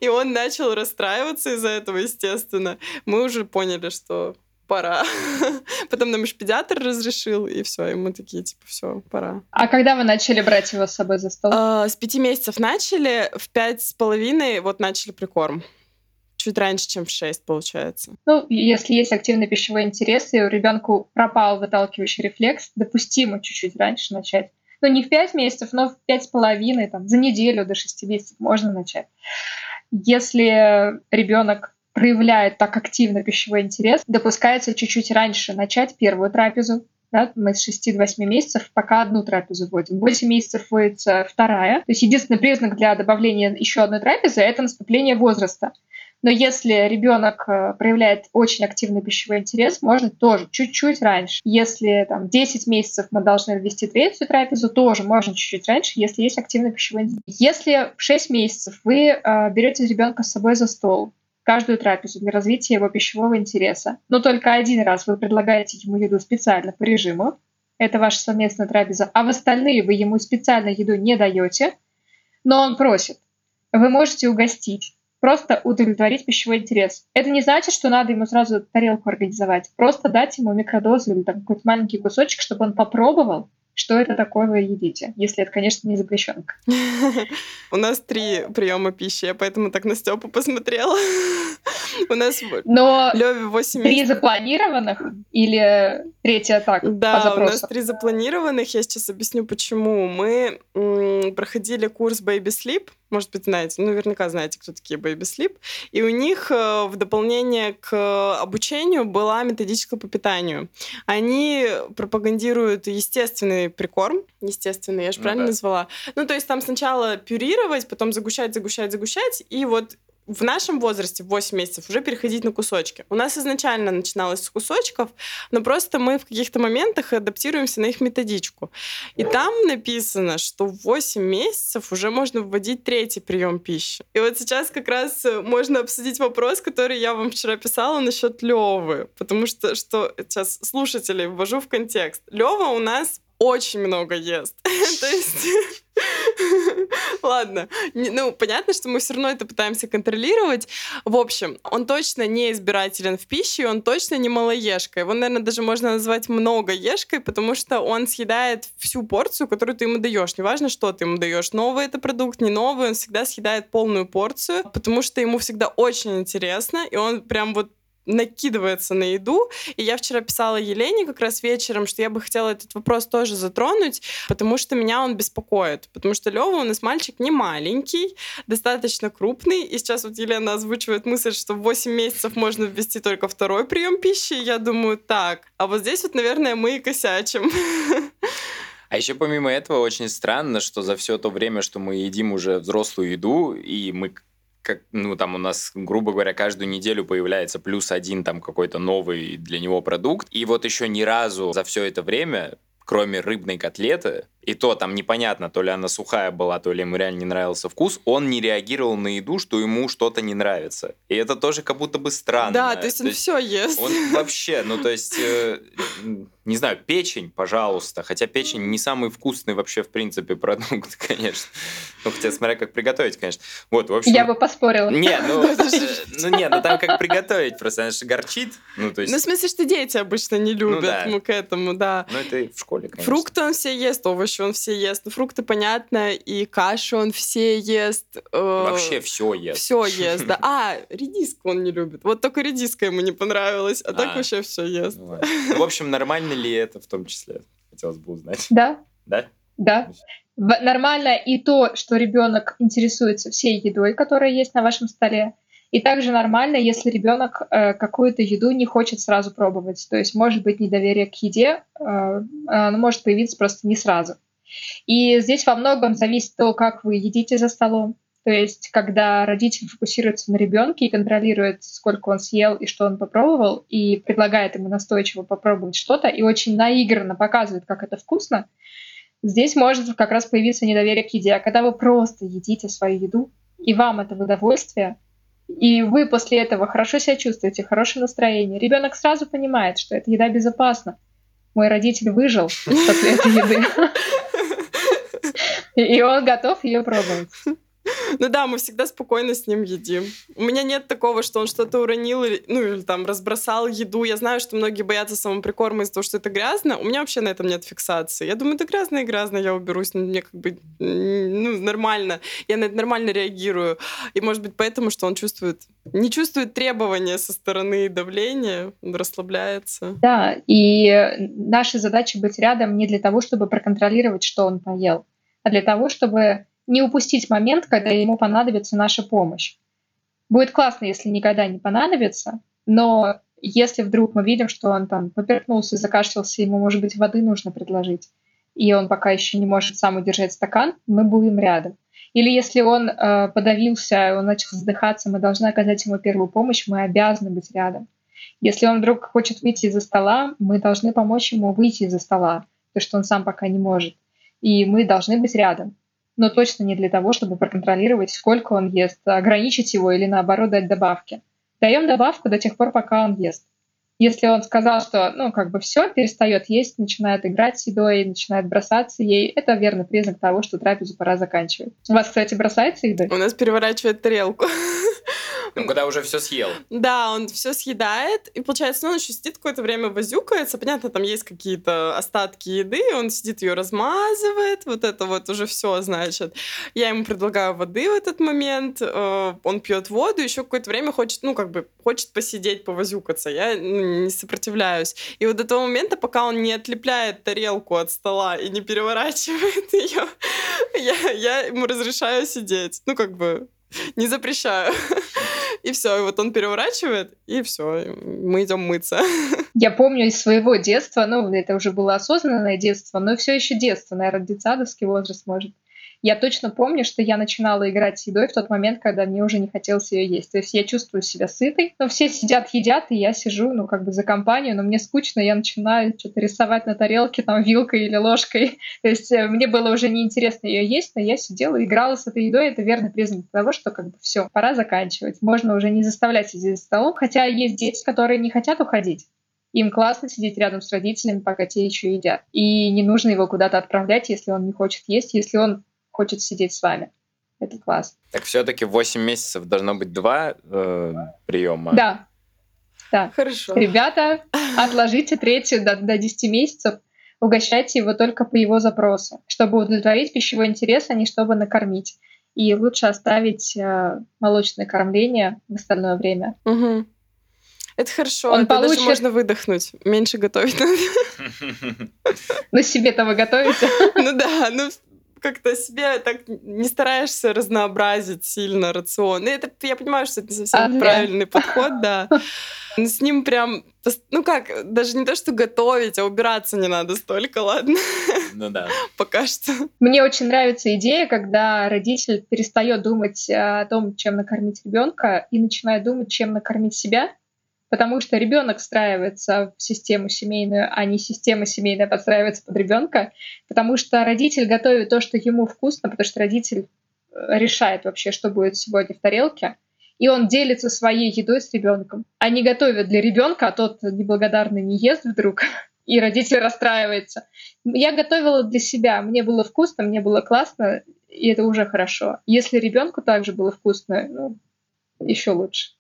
И он начал расстраиваться из-за этого, естественно. Мы уже поняли, что... пора. Потом нам еще педиатр разрешил, и все, и мы такие, типа, все, пора. А когда вы начали брать его с собой за стол? А, с пяти месяцев начали, в пять с половиной вот начали прикорм. Чуть раньше, чем в шесть, получается. Ну, если есть активный пищевой интерес, и у ребенка пропал выталкивающий рефлекс, допустимо чуть-чуть раньше начать. ну не в пять месяцев, но в пять с половиной, там, за неделю до шести месяцев можно начать. Если ребенок проявляет так активно пищевой интерес, допускается чуть-чуть раньше начать первую трапезу. Да, мы с шести до восьми месяцев пока одну трапезу вводим. восемь месяцев вводится вторая. То есть единственный признак для добавления еще одной трапезы — это наступление возраста. Но если ребенок проявляет очень активный пищевой интерес, можно тоже чуть-чуть раньше. Если там, десять месяцев мы должны ввести третью трапезу, тоже можно чуть-чуть раньше, если есть активный пищевой интерес. Если в шесть месяцев вы э, берете ребенка с собой за стол, каждую трапезу для развития его пищевого интереса, но только один раз вы предлагаете ему еду специально по режиму, это ваша совместная трапеза, а в остальные вы ему специально еду не даете, но он просит, вы можете угостить, просто удовлетворить пищевой интерес. Это не значит, что надо ему сразу тарелку организовать, просто дать ему микродозу или там какой-то маленький кусочек, чтобы он попробовал, что это такое вы едите, если это, конечно, не запрещенка. У нас три приема пищи, я поэтому так на Степу посмотрела. У нас Лёве восемь три запланированных или третья так по запросу? Да, у нас три запланированных. Я сейчас объясню, почему. Мы проходили курс Baby Sleep. Может быть, знаете, наверняка знаете, кто такие Baby Sleep. И у них в дополнение к обучению была методичка по питанию. Они пропагандируют естественный прикорм. Естественный, я же ну, правильно да. назвала. Ну, то есть там сначала пюрировать, потом загущать, загущать, загущать. И вот в нашем возрасте, в восемь месяцев, уже переходить на кусочки. У нас изначально начиналось с кусочков, но просто мы в каких-то моментах адаптируемся на их методичку. И там написано, что в восемь месяцев уже можно вводить третий прием пищи. И вот сейчас как раз можно обсудить вопрос, который я вам вчера писала насчет Лёвы. Потому что, что сейчас слушателей ввожу в контекст. Лёва у нас очень много ест. То есть... Ладно. Ну, понятно, что мы все равно это пытаемся контролировать. В общем, он точно не избирателен в пище, он точно не малоежка. Его, наверное, даже можно назвать многоежкой, потому что он съедает всю порцию, которую ты ему даешь. Неважно, что ты ему даешь. Новый это продукт, не новый. Он всегда съедает полную порцию, потому что ему всегда очень интересно, и он прям вот накидывается на еду. И я вчера писала Елене как раз вечером, что я бы хотела этот вопрос тоже затронуть, потому что меня он беспокоит. Потому что Лёва у нас мальчик не маленький, достаточно крупный. И сейчас вот Елена озвучивает мысль, что в восемь месяцев можно ввести только второй прием пищи. И я думаю, так, а вот здесь вот, наверное, мы и косячим. А еще помимо этого очень странно, что за все то время, что мы едим уже взрослую еду, и мы... Как, ну, там у нас, грубо говоря, каждую неделю появляется плюс один там какой-то новый для него продукт. И вот еще ни разу за все это время, кроме рыбной котлеты, и то там непонятно, то ли она сухая была, то ли ему реально не нравился вкус, он не реагировал на еду, что ему что-то не нравится. И это тоже как будто бы странно. Да, то есть он то есть все ест. Он вообще, ну, то есть... Э, не знаю, печень, пожалуйста. Хотя печень не самый вкусный вообще, в принципе, продукт, конечно. Ну, хотя, смотря как приготовить, конечно. Вот, в общем... Я бы поспорила. Не, ну, ну, не, ну там как приготовить просто. Она же горчит. Ну, то есть... ну, в смысле, что дети обычно не любят, ну, да. ну, к этому, да. Ну, это и в школе, конечно. Фрукты он все ест, овощи он все ест. Ну, фрукты, понятно, и кашу он все ест. Э... Вообще все ест. Все ест, да. А, редиску он не любит. Вот только редиска ему не понравилась, а, а так вообще все ест. Ну, в общем, нормально ли это в том числе? Хотелось бы узнать. Да. Да? Да. Нормально и то, что ребенок интересуется всей едой, которая есть на вашем столе. И также нормально, если ребенок э, какую-то еду не хочет сразу пробовать. То есть может быть недоверие к еде, э, оно может появиться просто не сразу. И здесь во многом зависит то, как вы едите за столом. То есть, когда родитель фокусируется на ребенке и контролирует, сколько он съел и что он попробовал, и предлагает ему настойчиво попробовать что-то, и очень наигранно показывает, как это вкусно, здесь может как раз появиться недоверие к еде. А когда вы просто едите свою еду, и вам это в удовольствие, и вы после этого хорошо себя чувствуете, хорошее настроение, ребенок сразу понимает, что эта еда безопасна. Мой родитель выжил после этой еды, и он готов ее пробовать. Ну да, мы всегда спокойно с ним едим. У меня нет такого, что он что-то уронил, ну или там разбросал еду. Я знаю, что многие боятся самоприкорма из-за того, что это грязно. У меня вообще на этом нет фиксации. Я думаю, это грязно и грязно, я уберусь. Мне как бы ну, нормально. Я на это нормально реагирую. И может быть поэтому, что он чувствует, не чувствует требования со стороны давления, он расслабляется. Да, и наша задача быть рядом не для того, чтобы проконтролировать, что он поел, а для того, чтобы не упустить момент, когда ему понадобится наша помощь. Будет классно, если никогда не понадобится, но если вдруг мы видим, что он там поперхнулся, закашлялся, ему, может быть, воды нужно предложить, и он пока еще не может сам удержать стакан, мы будем рядом. Или если он э, подавился, он начал задыхаться, мы должны оказать ему первую помощь, мы обязаны быть рядом. Если он вдруг хочет выйти из-за стола, мы должны помочь ему выйти из-за стола, то, что он сам пока не может. И мы должны быть рядом. Но точно не для того, чтобы проконтролировать, сколько он ест, ограничить его или, наоборот, дать добавки. Даем добавку до тех пор, пока он ест. Если он сказал, что, ну, как бы все, перестает есть, начинает играть с едой, начинает бросаться ей, это верный признак того, что трапезу пора заканчивать. У вас, кстати, бросается еда? У нас переворачивает тарелку. Ну, когда уже все съел. Да, он все съедает, и получается, он еще сидит какое-то время, возюкается, понятно, там есть какие-то остатки еды, он сидит ее размазывает, вот это вот уже все, значит. Я ему предлагаю воды в этот момент, он пьет воду, еще какое-то время хочет, ну, как бы, хочет посидеть, повозюкаться, я не сопротивляюсь. И вот до того момента, пока он не отлепляет тарелку от стола и не переворачивает ее, я, я ему разрешаю сидеть, ну, как бы, не запрещаю. И все, и вот он переворачивает, и все, мы идем мыться. Я помню из своего детства, ну, это уже было осознанное детство, но все еще детство, наверное, детсадовский возраст, может. Я точно помню, что я начинала играть с едой в тот момент, когда мне уже не хотелось ее есть. То есть я чувствую себя сытой, но все сидят, едят, и я сижу, ну, как бы за компанию, но мне скучно, я начинаю что-то рисовать на тарелке, там, вилкой или ложкой. То есть мне было уже неинтересно ее есть, но я сидела, играла с этой едой, это верный признак того, что, как бы, все, пора заканчивать. Можно уже не заставлять сидеть за столом, хотя есть дети, которые не хотят уходить. Им классно сидеть рядом с родителями, пока те еще едят. И не нужно его куда-то отправлять, если он не хочет есть, если он хочет сидеть с вами. Это классно. Так все-таки восемь месяцев должно быть два э, приема. Да. Да. Хорошо. Ребята, отложите третью до, до десяти месяцев, угощайте его только по его запросу, чтобы удовлетворить пищевой интерес, а не чтобы накормить. И лучше оставить э, молочное кормление в остальное время. Угу. Это хорошо, он это получит... даже можно выдохнуть. Меньше готовить надо. Ну, себе-то вы готовите? Ну да, ну... как-то себе так не стараешься разнообразить сильно рацион. И это, я понимаю, что это не совсем а, правильный да. подход, да. Но с ним прям, ну как, даже не то, что готовить, а убираться не надо столько, ладно? Ну да. Пока что. Мне очень нравится идея, когда родитель перестает думать о том, чем накормить ребенка, и начинает думать, чем накормить себя, потому что ребенок встраивается в систему семейную, а не система семейная подстраивается под ребенка, потому что родитель готовит то, что ему вкусно, потому что родитель решает вообще, что будет сегодня в тарелке, и он делится своей едой с ребенком. Они готовят для ребенка, а тот неблагодарный не ест вдруг, и родитель расстраивается. Я готовила для себя, мне было вкусно, мне было классно, и это уже хорошо. Если ребенку также было вкусно, ну, еще лучше.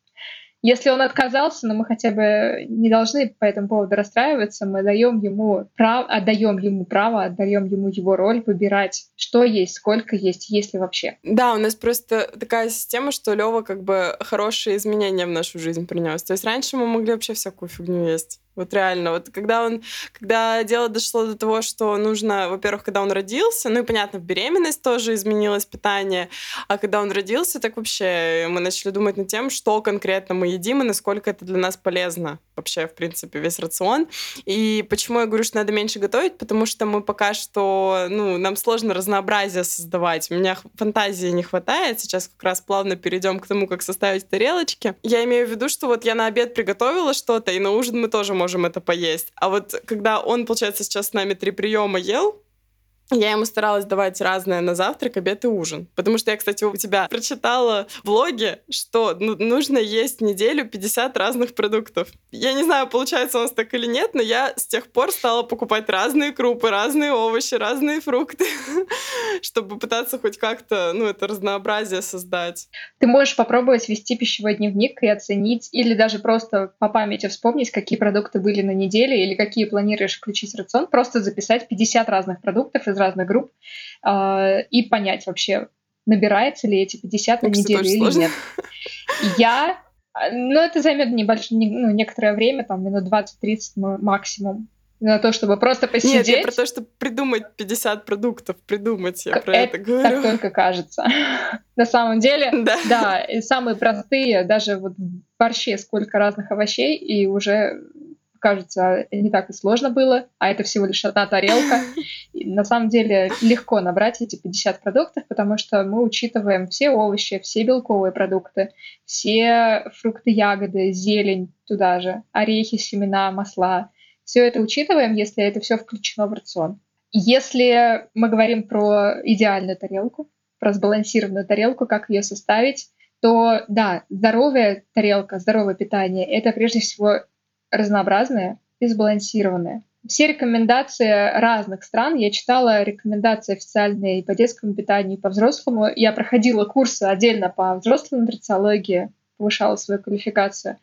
Если он отказался, но мы хотя бы не должны по этому поводу расстраиваться, мы даем ему право, отдаем ему право, отдаем ему его роль выбирать, что есть, сколько есть, есть ли вообще. Да, у нас просто такая система, что Лёва как бы хорошие изменения в нашу жизнь принес. То есть раньше мы могли вообще всякую фигню есть. Вот реально, вот когда он, когда дело дошло до того, что нужно, во-первых, когда он родился, ну и понятно, в беременность тоже изменилось питание, а когда он родился, так вообще мы начали думать над тем, что конкретно мы едим и насколько это для нас полезно вообще, в принципе, весь рацион. И почему я говорю, что надо меньше готовить, потому что мы пока что, ну, нам сложно разнообразие создавать, у меня фантазии не хватает, сейчас как раз плавно перейдем к тому, как составить тарелочки. Я имею в виду, что вот я на обед приготовила что-то, и на ужин мы тоже можем можем это поесть. А вот когда он, получается, сейчас с нами три приема ел, Я ему старалась давать разное на завтрак, обед и ужин. Потому что я, кстати, у тебя прочитала в блоге, что нужно есть неделю пятьдесят разных продуктов. Я не знаю, получается у нас так или нет, но я с тех пор стала покупать разные крупы, разные овощи, разные фрукты, чтобы пытаться хоть как-то, ну, это разнообразие создать. Ты можешь попробовать вести пищевой дневник и оценить, или даже просто по памяти вспомнить, какие продукты были на неделе или какие планируешь включить в рацион. Просто записать пятьдесят разных продуктов из разных групп э, и понять вообще, набирается ли эти пятьдесят на неделю или сложно. Нет. Я... Ну, это займет небольшое, ну, некоторое время, там, минут двадцать-тридцать максимум, на то, чтобы просто посидеть. Нет, я про то, чтобы придумать пятьдесят продуктов, придумать, я про это, это говорю. Так только кажется. На самом деле, да. да, и самые простые, даже вот в борще сколько разных овощей, и уже... кажется, не так и сложно было, а это всего лишь одна тарелка. И на самом деле легко набрать эти пятьдесят продуктов, потому что мы учитываем все овощи, все белковые продукты, все фрукты, ягоды, зелень туда же, орехи, семена, масла. Все это учитываем, если это все включено в рацион. Если мы говорим про идеальную тарелку, про сбалансированную тарелку, как ее составить, то да, здоровая тарелка, здоровое питание — это прежде всего разнообразные и сбалансированные. Все рекомендации разных стран. Я читала рекомендации официальные по детскому питанию, и по взрослому. Я проходила курсы отдельно по взрослой нутрициологии, повышала свою квалификацию.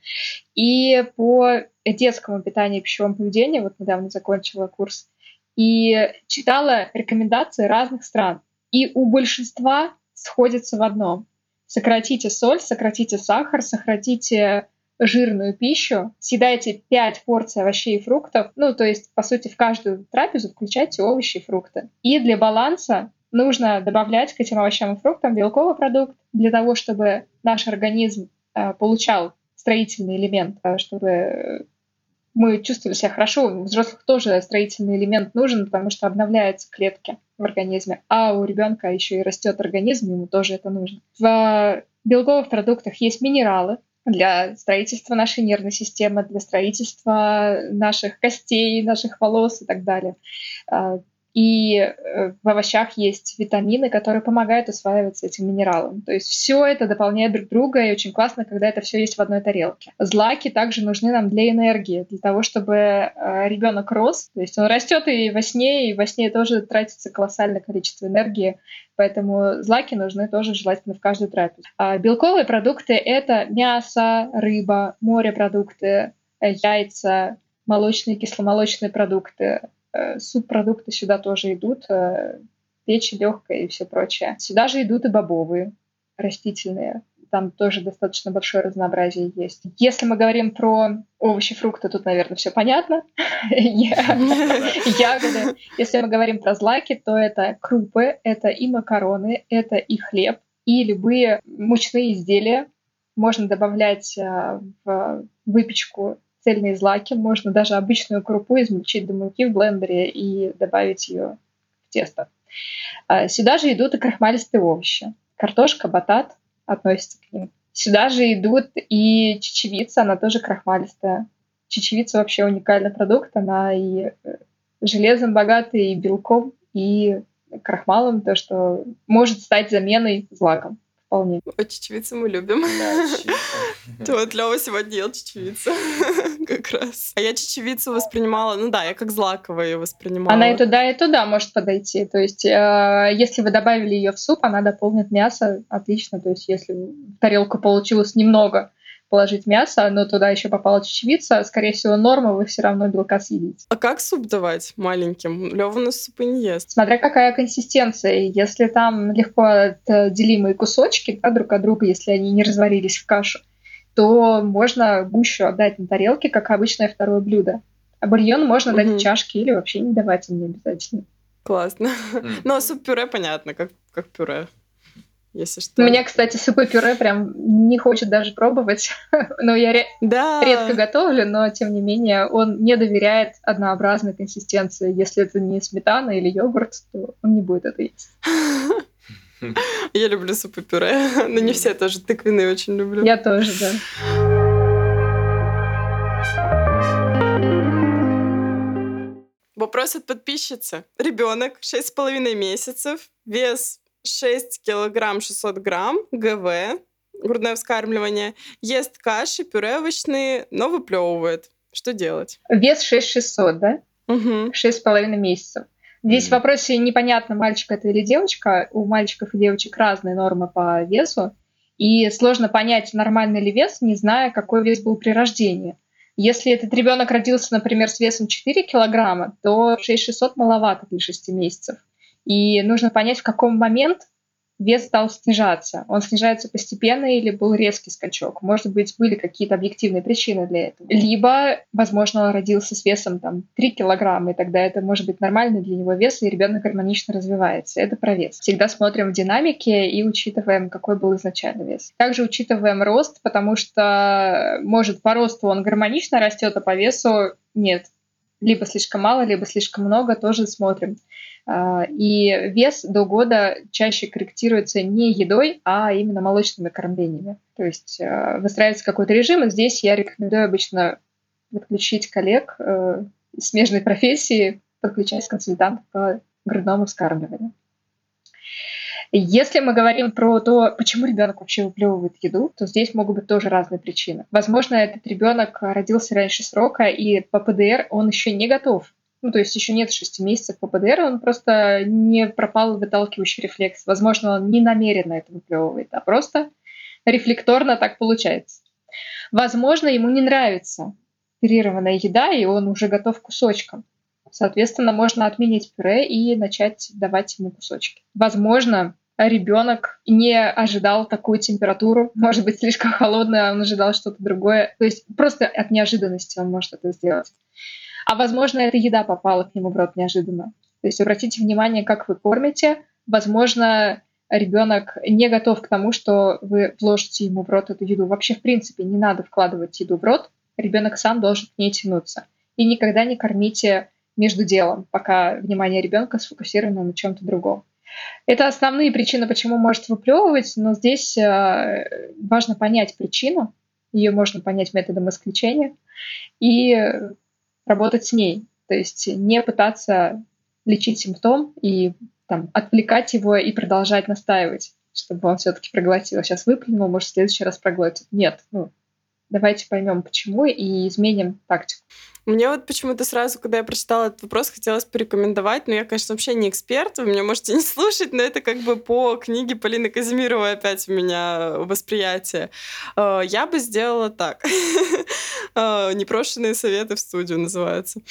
И по детскому питанию и пищевому поведению, вот недавно закончила курс, и читала рекомендации разных стран. И у большинства сходится в одном. Сократите соль, сократите сахар, сократите жирную пищу, съедайте пять порций овощей и фруктов, ну, то есть, по сути, в каждую трапезу включайте овощи и фрукты. И для баланса нужно добавлять к этим овощам и фруктам белковый продукт, для того, чтобы наш организм э, получал строительный элемент, чтобы мы чувствовали себя хорошо. У взрослых тоже строительный элемент нужен, потому что обновляются клетки в организме, а у ребенка еще и растет организм, ему тоже это нужно. В белковых продуктах есть минералы, для строительства нашей нервной системы, для строительства наших костей, наших волос и так далее. И в овощах есть витамины, которые помогают усваиваться этим минералам. То есть все это дополняет друг друга, и очень классно, когда это все есть в одной тарелке. Злаки также нужны нам для энергии, для того, чтобы ребенок рос. То есть он растет и во сне, и во сне тоже тратится колоссальное количество энергии. Поэтому злаки нужны тоже желательно в каждую трапезу. А белковые продукты — это мясо, рыба, морепродукты, яйца, молочные, кисломолочные продукты. Субпродукты сюда тоже идут, печень легкая и все прочее. Сюда же идут и бобовые, растительные. Там тоже достаточно большое разнообразие есть. Если мы говорим про овощи, фрукты, тут, наверное, все понятно. Ягоды. Если мы говорим про злаки, то это крупы, это и макароны, это и хлеб, и любые мучные изделия. Можно добавлять в выпечку цельные злаки, можно даже обычную крупу измельчить до муки в блендере и добавить ее в тесто. Сюда же идут и крахмалистые овощи. Картошка, батат относятся к ним. Сюда же идут и чечевица, она тоже крахмалистая. Чечевица вообще уникальный продукт, она и железом богата, и белком, и крахмалом, то, что может стать заменой злаком. Вполне. О, чечевицу мы любим. Да, вот Лёва сегодня ел чечевицу как раз. А я чечевицу воспринимала, ну да, я как злаковая ее воспринимала. Она и туда, и туда может подойти. То есть, э, если вы добавили ее в суп, она дополнит мясо отлично. То есть, если в тарелку получилось немного положить мясо, но туда еще попала чечевица, скорее всего, норма, вы все равно белка съедите. А как суп давать маленьким? Лёва у нас супы не ест. Смотря какая консистенция. Если там легко отделимые кусочки, да, друг от друга, если они не разварились в кашу, то можно гущу отдать на тарелке, как обычное второе блюдо. А бульон можно дать в чашке или вообще не давать, им не обязательно. Классно. Ну, а суп-пюре понятно, как, как пюре. Если что. У меня, кстати, супы-пюре прям не хочет даже пробовать. Но я ре- да. редко готовлю, но, тем не менее, он не доверяет однообразной консистенции. Если это не сметана или йогурт, то он не будет это есть. Я люблю супы-пюре, но не все тоже. Тыквенные очень люблю. Я тоже, да. Вопрос от подписчицы. Ребенок шесть с половиной месяцев, вес шесть килограмм шестьсот грамм, ГВ, грудное вскармливание, ест каши, пюре овощные, но выплевывает. Что делать? Вес шесть тысяч шестьсот, да? Угу. шесть с половиной месяцев. Здесь в вопросе непонятно, мальчик это или девочка. У мальчиков и девочек разные нормы по весу. И сложно понять, нормальный ли вес, не зная, какой вес был при рождении. Если этот ребенок родился, например, с весом четыре килограмма, то шесть тысяч шестьсот маловато для шести месяцев. И нужно понять, в каком момент вес стал снижаться. Он снижается постепенно или был резкий скачок? Может быть, были какие-то объективные причины для этого. Либо, возможно, он родился с весом там, три килограмма, и тогда это может быть нормальный для него вес, и ребенок гармонично развивается. Это про вес. Всегда смотрим в динамике и учитываем, какой был изначально вес. Также учитываем рост, потому что, может, по росту он гармонично растет, а по весу нет. Либо слишком мало, либо слишком много, тоже смотрим. И вес до года чаще корректируется не едой, а именно молочными кормлениями. То есть выстраивается какой-то режим, и здесь я рекомендую обычно подключить коллег из смежной профессии, подключать консультантов по грудному вскармливанию. Если мы говорим про то, почему ребенок вообще выплевывает еду, то здесь могут быть тоже разные причины. Возможно, этот ребенок родился раньше срока, и по ПДР он еще не готов. Ну, то есть еще нет шести месяцев по ПДР, он просто не пропал выталкивающий рефлекс. Возможно, он не намеренно это выплевывает, а просто рефлекторно так получается. Возможно, ему не нравится перированная еда, и он уже готов кусочкам. Соответственно, можно отменить пюре и начать давать ему кусочки. Возможно, ребенок не ожидал такую температуру, может быть, слишком холодная, он ожидал что-то другое. То есть просто от неожиданности он может это сделать. А, возможно, эта еда попала к нему в рот неожиданно. То есть обратите внимание, как вы кормите. Возможно, ребенок не готов к тому, что вы вложите ему в рот эту еду. Вообще, в принципе, не надо вкладывать еду в рот. Ребенок сам должен к ней тянуться. И никогда не кормите между делом, пока внимание ребенка сфокусировано на чем-то другом. Это основные причины, почему может выплевывать, но здесь важно понять причину. Ее можно понять методом исключения. И работать с ней, то есть не пытаться лечить симптом и там, отвлекать его и продолжать настаивать, чтобы он все-таки проглотил. Сейчас выплюнул, может, в следующий раз проглотит. Нет, ну, давайте поймем, почему, и изменим тактику. Мне вот почему-то сразу, когда я прочитала этот вопрос, хотелось порекомендовать, но я, конечно, вообще не эксперт, вы меня можете не слушать, но это как бы по книге Полины Казимировой опять у меня восприятие. Я бы сделала так. Непрошенные советы в студию называются.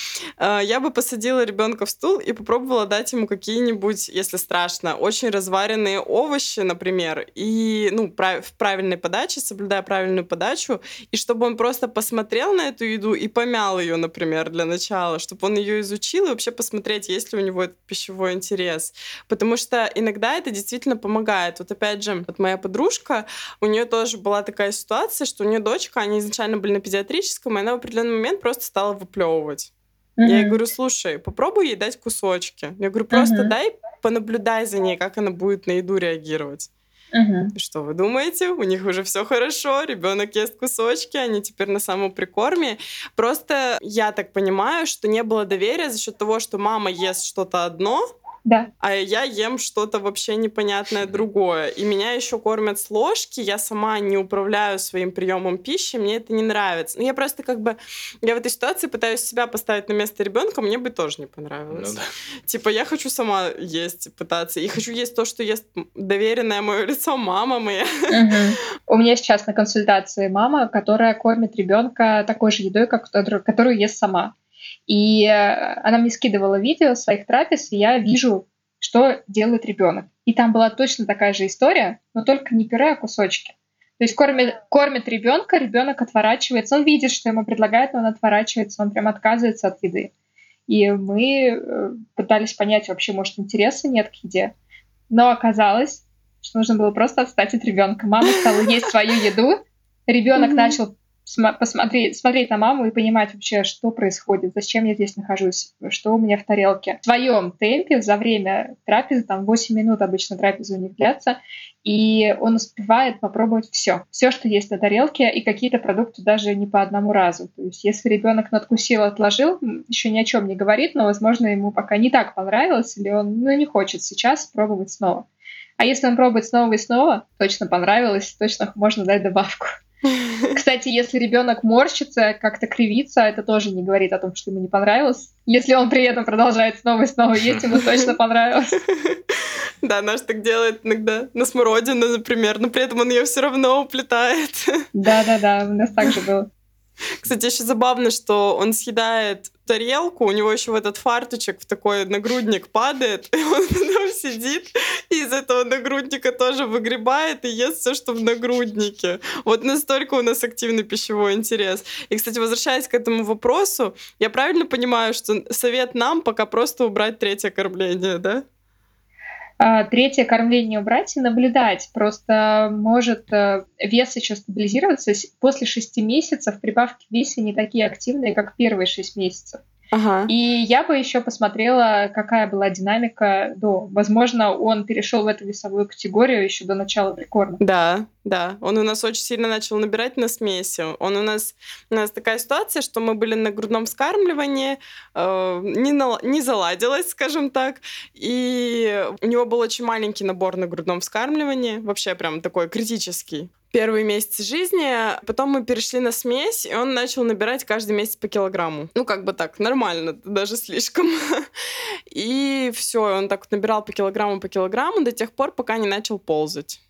Я бы посадила ребенка в стул и попробовала дать ему какие-нибудь, если страшно, очень разваренные овощи, например, и ну, в правильной подаче, соблюдая правильную подачу, и чтобы он просто посмотрел на эту еду и помял ее, например, для начала, чтобы он ее изучил и вообще посмотреть, есть ли у него этот пищевой интерес. Потому что иногда это действительно помогает. Вот опять же, вот моя подружка, у нее тоже была такая ситуация, что у нее дочка, они изначально были на педиатрическом, и она в определенный момент просто стала выплевывать. Uh-huh. Я ей говорю, слушай, попробуй ей дать кусочки. Я говорю, просто uh-huh. дай, понаблюдай за ней, как она будет на еду реагировать. Угу. Что вы думаете? У них уже все хорошо, ребенок ест кусочки, они теперь на самоприкорме. Просто я так понимаю, что не было доверия за счет того, что мама ест что-то одно, да. А я ем что-то вообще непонятное другое. И меня еще кормят с ложки, я сама не управляю своим приемом пищи, мне это не нравится. Но я просто как бы, я в этой ситуации пытаюсь себя поставить на место ребенка, мне бы тоже не понравилось. Ну, да. Типа я хочу сама есть, пытаться, и хочу есть то, что ест доверенное мое лицо, мама моя. Угу. У меня сейчас на консультации мама, которая кормит ребенка такой же едой, как которую ест сама. И она мне скидывала видео своих трапез, и я вижу, что делает ребенок. И там была точно такая же история, но только не пюре, а кусочки. То есть кормит, кормит ребенка, ребенок отворачивается, он видит, что ему предлагают, но он отворачивается, он прям отказывается от еды. И мы пытались понять вообще, может, интереса нет к еде. Но оказалось, что нужно было просто отстать от ребенка. Мама стала есть свою еду, ребенок начал посмотреть, смотреть на маму и понимать вообще, что происходит, зачем я здесь нахожусь, что у меня в тарелке. В своем темпе за время трапезы, там восемь минут обычно трапезы у них длятся, и он успевает попробовать все, все, что есть на тарелке, и какие-то продукты даже не по одному разу. То есть если ребенок надкусил, отложил, еще ни о чем не говорит, но, возможно, ему пока не так понравилось, или он ну, не хочет сейчас пробовать снова. А если он пробует снова и снова, точно понравилось, точно можно дать добавку. Кстати, если ребенок морщится, как-то кривится, это тоже не говорит о том, что ему не понравилось. Если он при этом продолжает снова и снова есть, ему точно понравилось. Да, наш так делает иногда на смородину, например, но при этом он ее все равно уплетает. Да-да-да, у нас так же было. Кстати, еще забавно, что он съедает тарелку, у него еще в этот фарточек, в такой нагрудник падает, и он там сидит, и из этого нагрудника тоже выгребает и ест все, что в нагруднике. Вот настолько у нас активный пищевой интерес. И, кстати, возвращаясь к этому вопросу, я правильно понимаю, что совет нам пока просто убрать третье кормление, да? Третье кормление убрать и наблюдать. Просто может вес еще стабилизироваться. После шести месяцев прибавки в весе не такие активные, как первые шесть месяцев. Ага. И я бы еще посмотрела, какая была динамика до. Возможно, он перешел в эту весовую категорию еще до начала прикорма. Да, да. Он у нас очень сильно начал набирать на смеси. Он у нас, у нас такая ситуация, что мы были на грудном вскармливании, э, не, на, не заладилось, скажем так. И у него был очень маленький набор на грудном вскармливании. Вообще прям такой критический. Первый месяц жизни, потом мы перешли на смесь, и он начал набирать каждый месяц по килограмму. Ну, как бы так, нормально, даже слишком. И все, он так вот набирал по килограмму, по килограмму до тех пор, пока не начал ползать.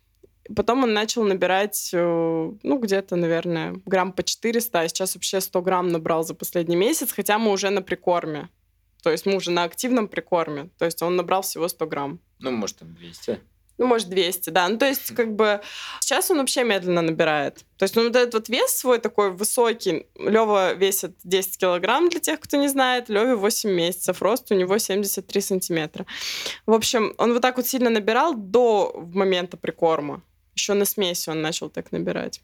Потом он начал набирать, ну, где-то, наверное, грамм по четыреста, а сейчас вообще сто грамм набрал за последний месяц, хотя мы уже на прикорме. То есть мы уже на активном прикорме. То есть он набрал всего сто грамм. Ну, может, там двести. Ну, может, двести, да. Ну, то есть, как бы, сейчас он вообще медленно набирает. То есть, ну, вот этот вот вес свой такой высокий. Лёва весит десять килограмм, для тех, кто не знает. Лёве восемь месяцев, рост у него семьдесят три сантиметра. В общем, он вот так вот сильно набирал до момента прикорма. Еще на смеси он начал так набирать.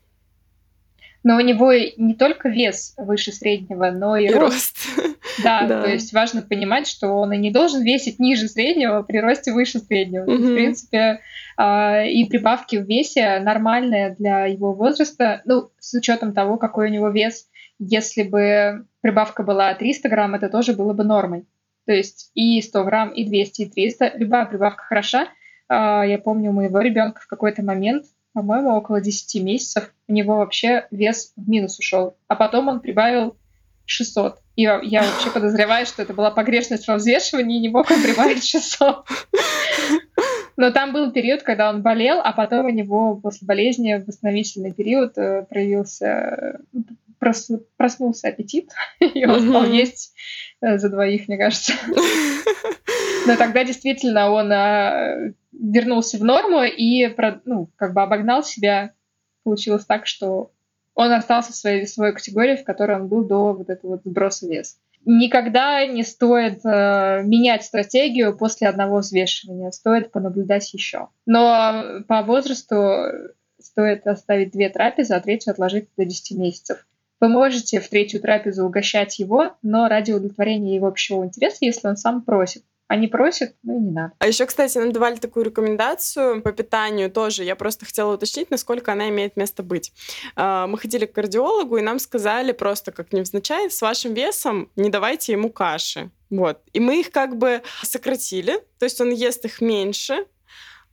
Но у него не только вес выше среднего, но и, и рост. рост. Да, да, то есть важно понимать, что он и не должен весить ниже среднего, а при росте выше среднего. Угу. В принципе, э, и прибавки в весе нормальные для его возраста, ну, с учетом того, какой у него вес. Если бы прибавка была триста грамм, это тоже было бы нормой. То есть и сто грамм, и двести, и триста. Любая прибавка хороша. Э, я помню, у моего ребенка в какой-то момент, по-моему, около десяти месяцев, у него вообще вес в минус ушел. А потом он прибавил шестьсот. И я вообще подозреваю, что это была погрешность во взвешивании, и не мог он прибавить шестьсот. Но там был период, когда он болел, а потом у него после болезни восстановительный период проявился, проснулся аппетит, и он стал есть за двоих, мне кажется. Но тогда действительно он вернулся в норму и ну, как бы обогнал себя. Получилось так, что он остался в своей весовой категории, в которой он был до вот этого вот сброса веса. Никогда не стоит э, менять стратегию после одного взвешивания. Стоит понаблюдать еще. Но по возрасту стоит оставить две трапезы, а третью отложить до десяти месяцев. Вы можете в третью трапезу угощать его, но ради удовлетворения его общего интереса, если он сам просит. А не просят, ну и не надо. А еще, кстати, нам давали такую рекомендацию по питанию тоже. Я просто хотела уточнить, насколько она имеет место быть. Мы ходили к кардиологу, и нам сказали просто, как невзначай, с вашим весом не давайте ему каши. Вот. И мы их как бы сократили, то есть он ест их меньше,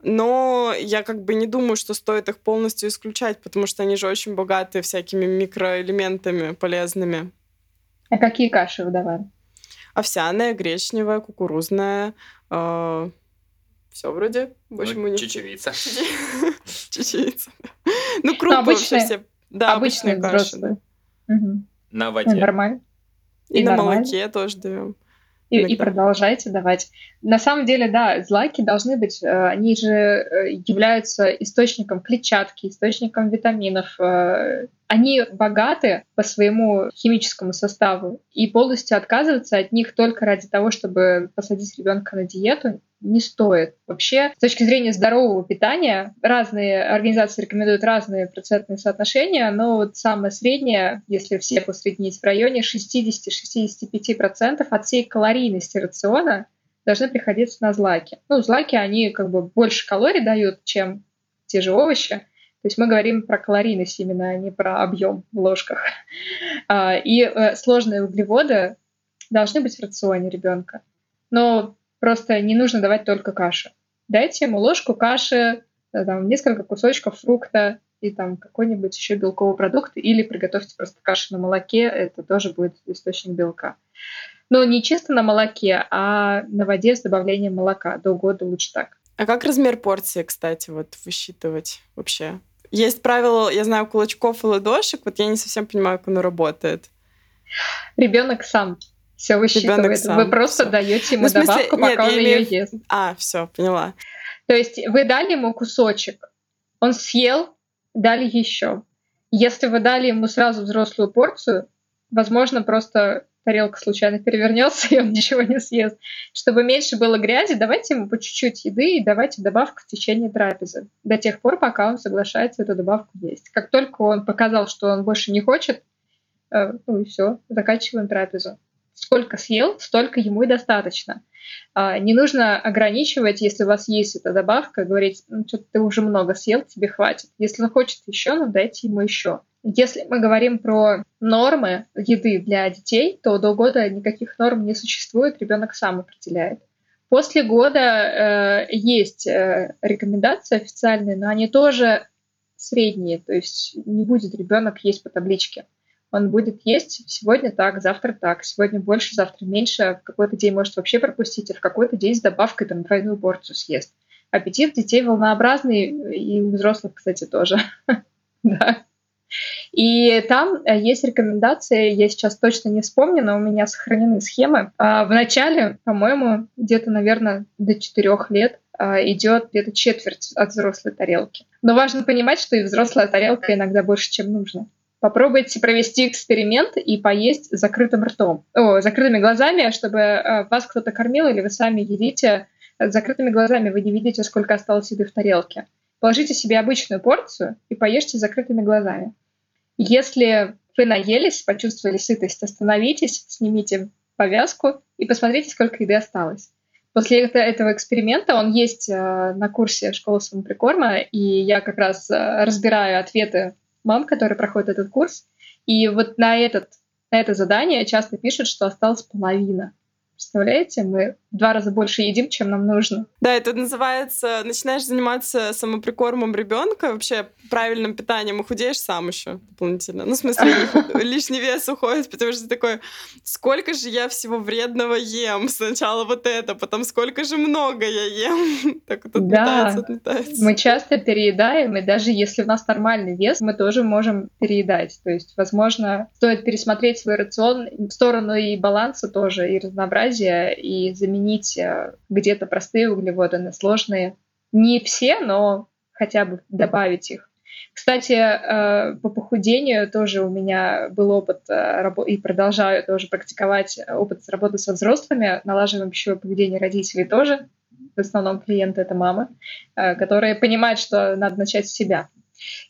но я как бы не думаю, что стоит их полностью исключать, потому что они же очень богаты всякими микроэлементами полезными. А какие каши вы давали? Овсяная, гречневая, кукурузная, э, все вроде. В общем, ну, у них... Чечевица. Чечевица. Ну, крупы вообще все. Да, обычные каши. На воде. Нормально. И на молоке тоже даем. И, и продолжайте давать. На самом деле, да, злаки должны быть, они же являются источником клетчатки, источником витаминов, Они богаты по своему химическому составу, и полностью отказываться от них только ради того, чтобы посадить ребенка на диету, не стоит. Вообще, с точки зрения здорового питания, разные организации рекомендуют разные процентные соотношения, но вот самое среднее, если всех усреднить, в районе шестьдесят-шестьдесят пять процентов от всей калорийности рациона должны приходиться на злаки. Ну, злаки, они как бы больше калорий дают, чем те же овощи. То есть мы говорим про калорийность именно, а не про объем в ложках. И сложные углеводы должны быть в рационе ребенка. Но просто не нужно давать только кашу. Дайте ему ложку каши, там, несколько кусочков фрукта и там какой-нибудь еще белковый продукт. Или приготовьте просто кашу на молоке, это тоже будет источник белка. Но не чисто на молоке, а на воде с добавлением молока. До года лучше так. А как размер порции, кстати, вот высчитывать вообще? Есть правило, я знаю, кулачков и ладошек, вот я не совсем понимаю, как оно работает. Ребенок сам все высчитывает. Ребенок сам, вы просто даете ему ну, добавку, смысле, пока нет, он ее имею... ест. А, все, поняла. То есть вы дали ему кусочек, он съел, дали еще. Если вы дали ему сразу взрослую порцию, возможно, просто тарелка случайно перевернется, и он ничего не съест. Чтобы меньше было грязи, давайте ему по чуть-чуть еды и давайте добавку в течение трапезы. До тех пор, пока он соглашается эту добавку есть. Как только он показал, что он больше не хочет, ну и все, заканчиваем трапезу. Сколько съел, столько ему и достаточно. Не нужно ограничивать, если у вас есть эта добавка, говорить, ну что-то ты уже много съел, тебе хватит. Если он хочет еще, ну дайте ему еще. Если мы говорим про нормы еды для детей, то до года никаких норм не существует, ребенок сам определяет. После года э, есть э, рекомендации официальные, но они тоже средние, то есть не будет ребенок есть по табличке. Он будет есть сегодня так, завтра так, сегодня больше, завтра меньше, в какой-то день может вообще пропустить, а в какой-то день с добавкой там двойную порцию съест. Аппетит детей волнообразный, и у взрослых, кстати, тоже. Да. И там есть рекомендации, я сейчас точно не вспомню, но у меня сохранены схемы. В начале, по-моему, где-то, наверное, до четырёх лет идет где-то четверть от взрослой тарелки. Но важно понимать, что и взрослая тарелка иногда больше, чем нужно. Попробуйте провести эксперимент и поесть с закрытым ртом, о, закрытыми глазами, чтобы вас кто-то кормил или вы сами едите. С закрытыми глазами вы не видите, сколько осталось еды в тарелке. Положите себе обычную порцию и поешьте с закрытыми глазами. Если вы наелись, почувствовали сытость, остановитесь, снимите повязку и посмотрите, сколько еды осталось. После этого эксперимента, он есть на курсе «Школа самоприкорма», и я как раз разбираю ответы мам, которые проходят этот курс. И вот на, этот, на это задание часто пишут, что осталась половина. Представляете, мы в два раза больше едим, чем нам нужно. Да, это называется, начинаешь заниматься самоприкормом ребенка, вообще правильным питанием, и худеешь сам еще дополнительно. Ну, в смысле, лишний вес уходит, потому что такой, сколько же я всего вредного ем? Сначала вот это, потом сколько же много я ем? Так вот отметается, отметается. Мы часто переедаем, и даже если у нас нормальный вес, мы тоже можем переедать. То есть, возможно, стоит пересмотреть свой рацион в сторону и баланса тоже, и разнообразия, и заменить где-то простые углеводы на сложные. Не все, но хотя бы добавить их. Кстати, по похудению тоже у меня был опыт, и продолжаю тоже практиковать опыт с работы со взрослыми, налаживаем пищевое поведение родителей тоже. В основном клиенты — это мамы, которые понимают, что надо начать с себя.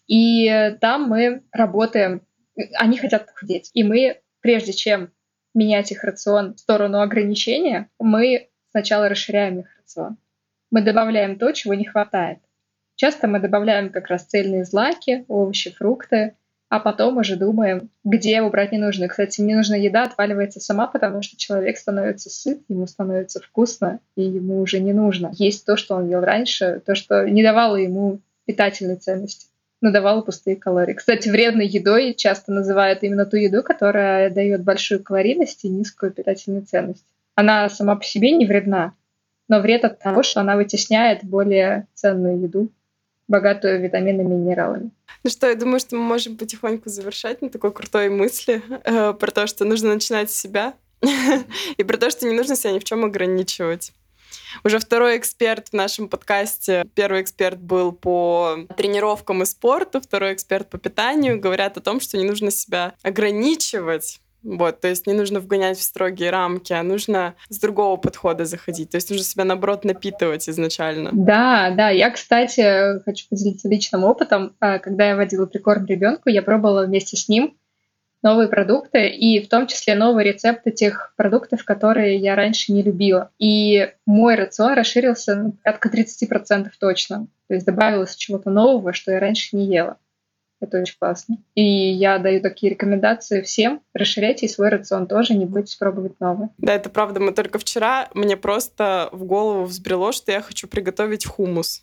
И там мы работаем, они хотят похудеть, и мы, прежде чем менять их рацион в сторону ограничения, мы сначала расширяем их рацион. Мы добавляем то, чего не хватает. Часто мы добавляем как раз цельные злаки, овощи, фрукты, а потом уже думаем, где убрать ненужную. Кстати, ненужная еда отваливается сама, потому что человек становится сыт, ему становится вкусно, и ему уже не нужно есть то, что он ел раньше, то, что не давало ему питательной ценности, но давала пустые калории. Кстати, вредной едой часто называют именно ту еду, которая дает большую калорийность и низкую питательную ценность. Она сама по себе не вредна, но вред от того, что она вытесняет более ценную еду, богатую витаминами и минералами. Ну что, я думаю, что мы можем потихоньку завершать на такой крутой мысли э, про то, что нужно начинать с себя и про то, что не нужно себя ни в чем ограничивать. уже второй эксперт в нашем подкасте. Первый эксперт был по тренировкам и спорту, второй эксперт по питанию. Говорят о том, что не нужно себя ограничивать. Вот, то есть не нужно вгонять в строгие рамки, а нужно с другого подхода заходить. То есть нужно себя, наоборот, напитывать изначально. Да, да. Я, кстати, хочу поделиться личным опытом. Когда я вводила прикорм ребенку, я пробовала вместе с ним новые продукты, и в том числе новые рецепты тех продуктов, которые я раньше не любила. И мой рацион расширился порядка тридцать процентов точно. То есть добавилось чего-то нового, что я раньше не ела. Это очень классно. И я даю такие рекомендации всем. Расширяйте свой рацион тоже, не бойтесь пробовать новое. Да, это правда. Мы только вчера, мне просто в голову взбрело, что я хочу приготовить хумус.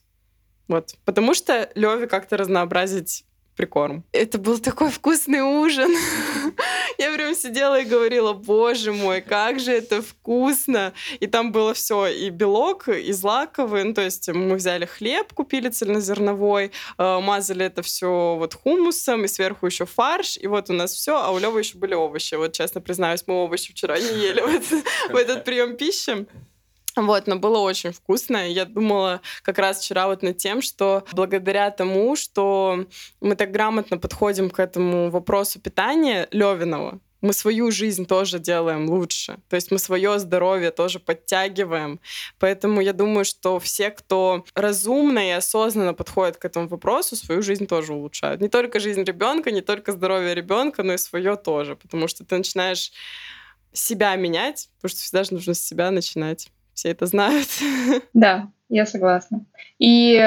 Вот. Потому что Лёве как-то разнообразить прикорм. Это был такой вкусный ужин. Я прям сидела и говорила: боже мой, как же это вкусно! И там было все: и белок, и злаковый. Ну, то есть мы взяли хлеб, купили цельнозерновой, э, мазали это все вот хумусом, и сверху еще фарш. И вот у нас все, а у Лёвы еще были овощи. Вот, честно признаюсь, мы овощи вчера не ели в этот прием пищи. Вот, но было очень вкусно. Я думала как раз вчера вот над тем, что благодаря тому, что мы так грамотно подходим к этому вопросу питания Лёвиного, мы свою жизнь тоже делаем лучше. То есть мы свое здоровье тоже подтягиваем. Поэтому я думаю, что все, кто разумно и осознанно подходит к этому вопросу, свою жизнь тоже улучшают. Не только жизнь ребенка, не только здоровье ребенка, но и свое тоже. Потому что ты начинаешь себя менять, потому что всегда же нужно с себя начинать. Все это знают. Да, я согласна. И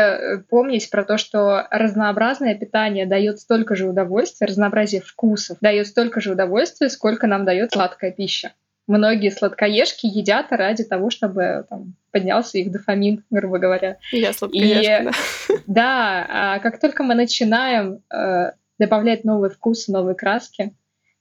помните про то, что разнообразное питание дает столько же удовольствия, разнообразие вкусов дает столько же удовольствия, сколько нам дает сладкая пища. Многие сладкоежки едят ради того, чтобы там поднялся их дофамин, грубо говоря. Я сладкоежка, и, да. Да, а как только мы начинаем э, добавлять новые вкусы, новые краски,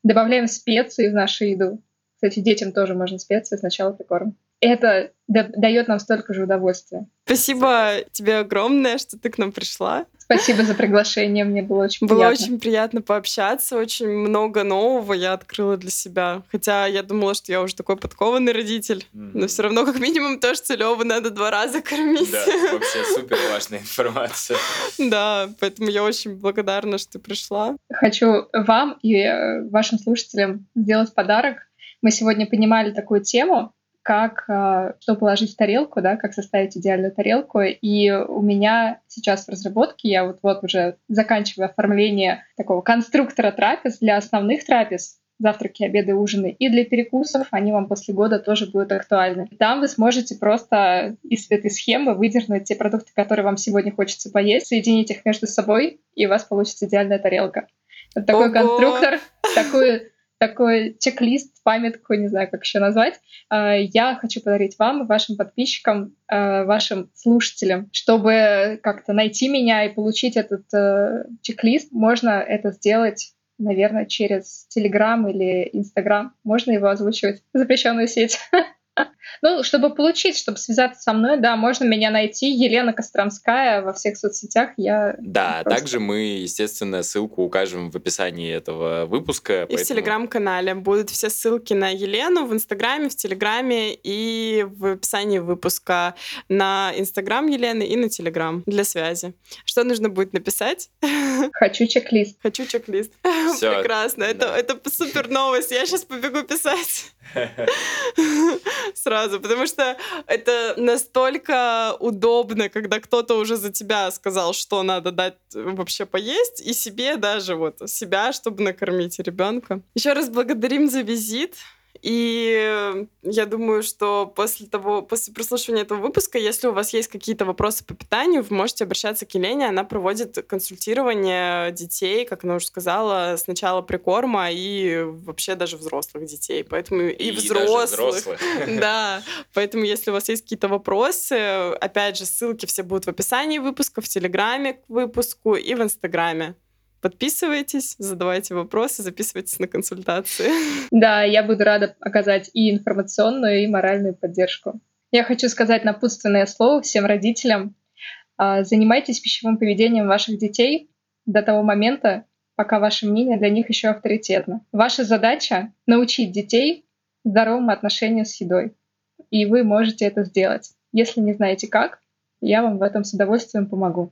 добавляем специи в нашу еду. Кстати, детям тоже можно специи сначала прикорм. Это дает нам столько же удовольствия. Спасибо тебе огромное, что ты к нам пришла. Спасибо за приглашение, мне было очень приятно. Было очень приятно пообщаться, очень много нового я открыла для себя. Хотя я думала, что я уже такой подкованный родитель, mm-hmm. но все равно как минимум то, что Лёву надо два раза кормить. Да, вообще супер важная информация. Да, поэтому я очень благодарна, что ты пришла. Хочу вам и вашим слушателям сделать подарок. Мы сегодня поднимали такую тему, как что положить в тарелку, да, как составить идеальную тарелку. И у меня сейчас в разработке, я вот-вот уже заканчиваю оформление такого конструктора трапез для основных трапез, завтраки, обеды, ужины, и для перекусов, они вам после года тоже будут актуальны. Там вы сможете просто из этой схемы выдернуть те продукты, которые вам сегодня хочется поесть, соединить их между собой, и у вас получится идеальная тарелка. Вот такой Ого! конструктор, такую... такой чек-лист, памятку, не знаю, как еще назвать, я хочу подарить вам, вашим подписчикам, вашим слушателям. Чтобы как-то найти меня и получить этот чек-лист, можно это сделать, наверное, через Telegram или Instagram. Можно его озвучивать в запрещенную сеть. Ну, чтобы получить, чтобы связаться со мной, да, можно меня найти, Елена Костромская, во всех соцсетях. Я да, просто... также мы, естественно, ссылку укажем в описании этого выпуска. И поэтому... в Телеграм-канале будут все ссылки на Елену в Инстаграме, в Телеграме и в описании выпуска на Инстаграм Елены и на Телеграм для связи. Что нужно будет написать? Хочу чек-лист. Хочу чек-лист. Все. Прекрасно, это, да. это супер новость, я сейчас побегу писать. Сразу, потому что это настолько удобно, когда кто-то уже за тебя сказал, что надо дать вообще поесть, и себе даже вот себя, чтобы накормить ребенка. Еще раз благодарим за визит. И я думаю, что после того, после прослушивания этого выпуска, если у вас есть какие-то вопросы по питанию, вы можете обращаться к Елене. Она проводит консультирование детей, как она уже сказала, сначала прикорма и вообще даже взрослых детей. Поэтому и, и взрослых. Даже взрослых. Да. Поэтому, если у вас есть какие-то вопросы, опять же, ссылки все будут в описании выпуска, в Телеграме к выпуску и в Инстаграме. Подписывайтесь, задавайте вопросы, записывайтесь на консультации. Да, я буду рада оказать и информационную, и моральную поддержку. Я хочу сказать напутственное слово всем родителям. Занимайтесь пищевым поведением ваших детей до того момента, пока ваше мнение для них еще авторитетно. Ваша задача — научить детей здоровому отношению с едой. И вы можете это сделать. Если не знаете как, я вам в этом с удовольствием помогу.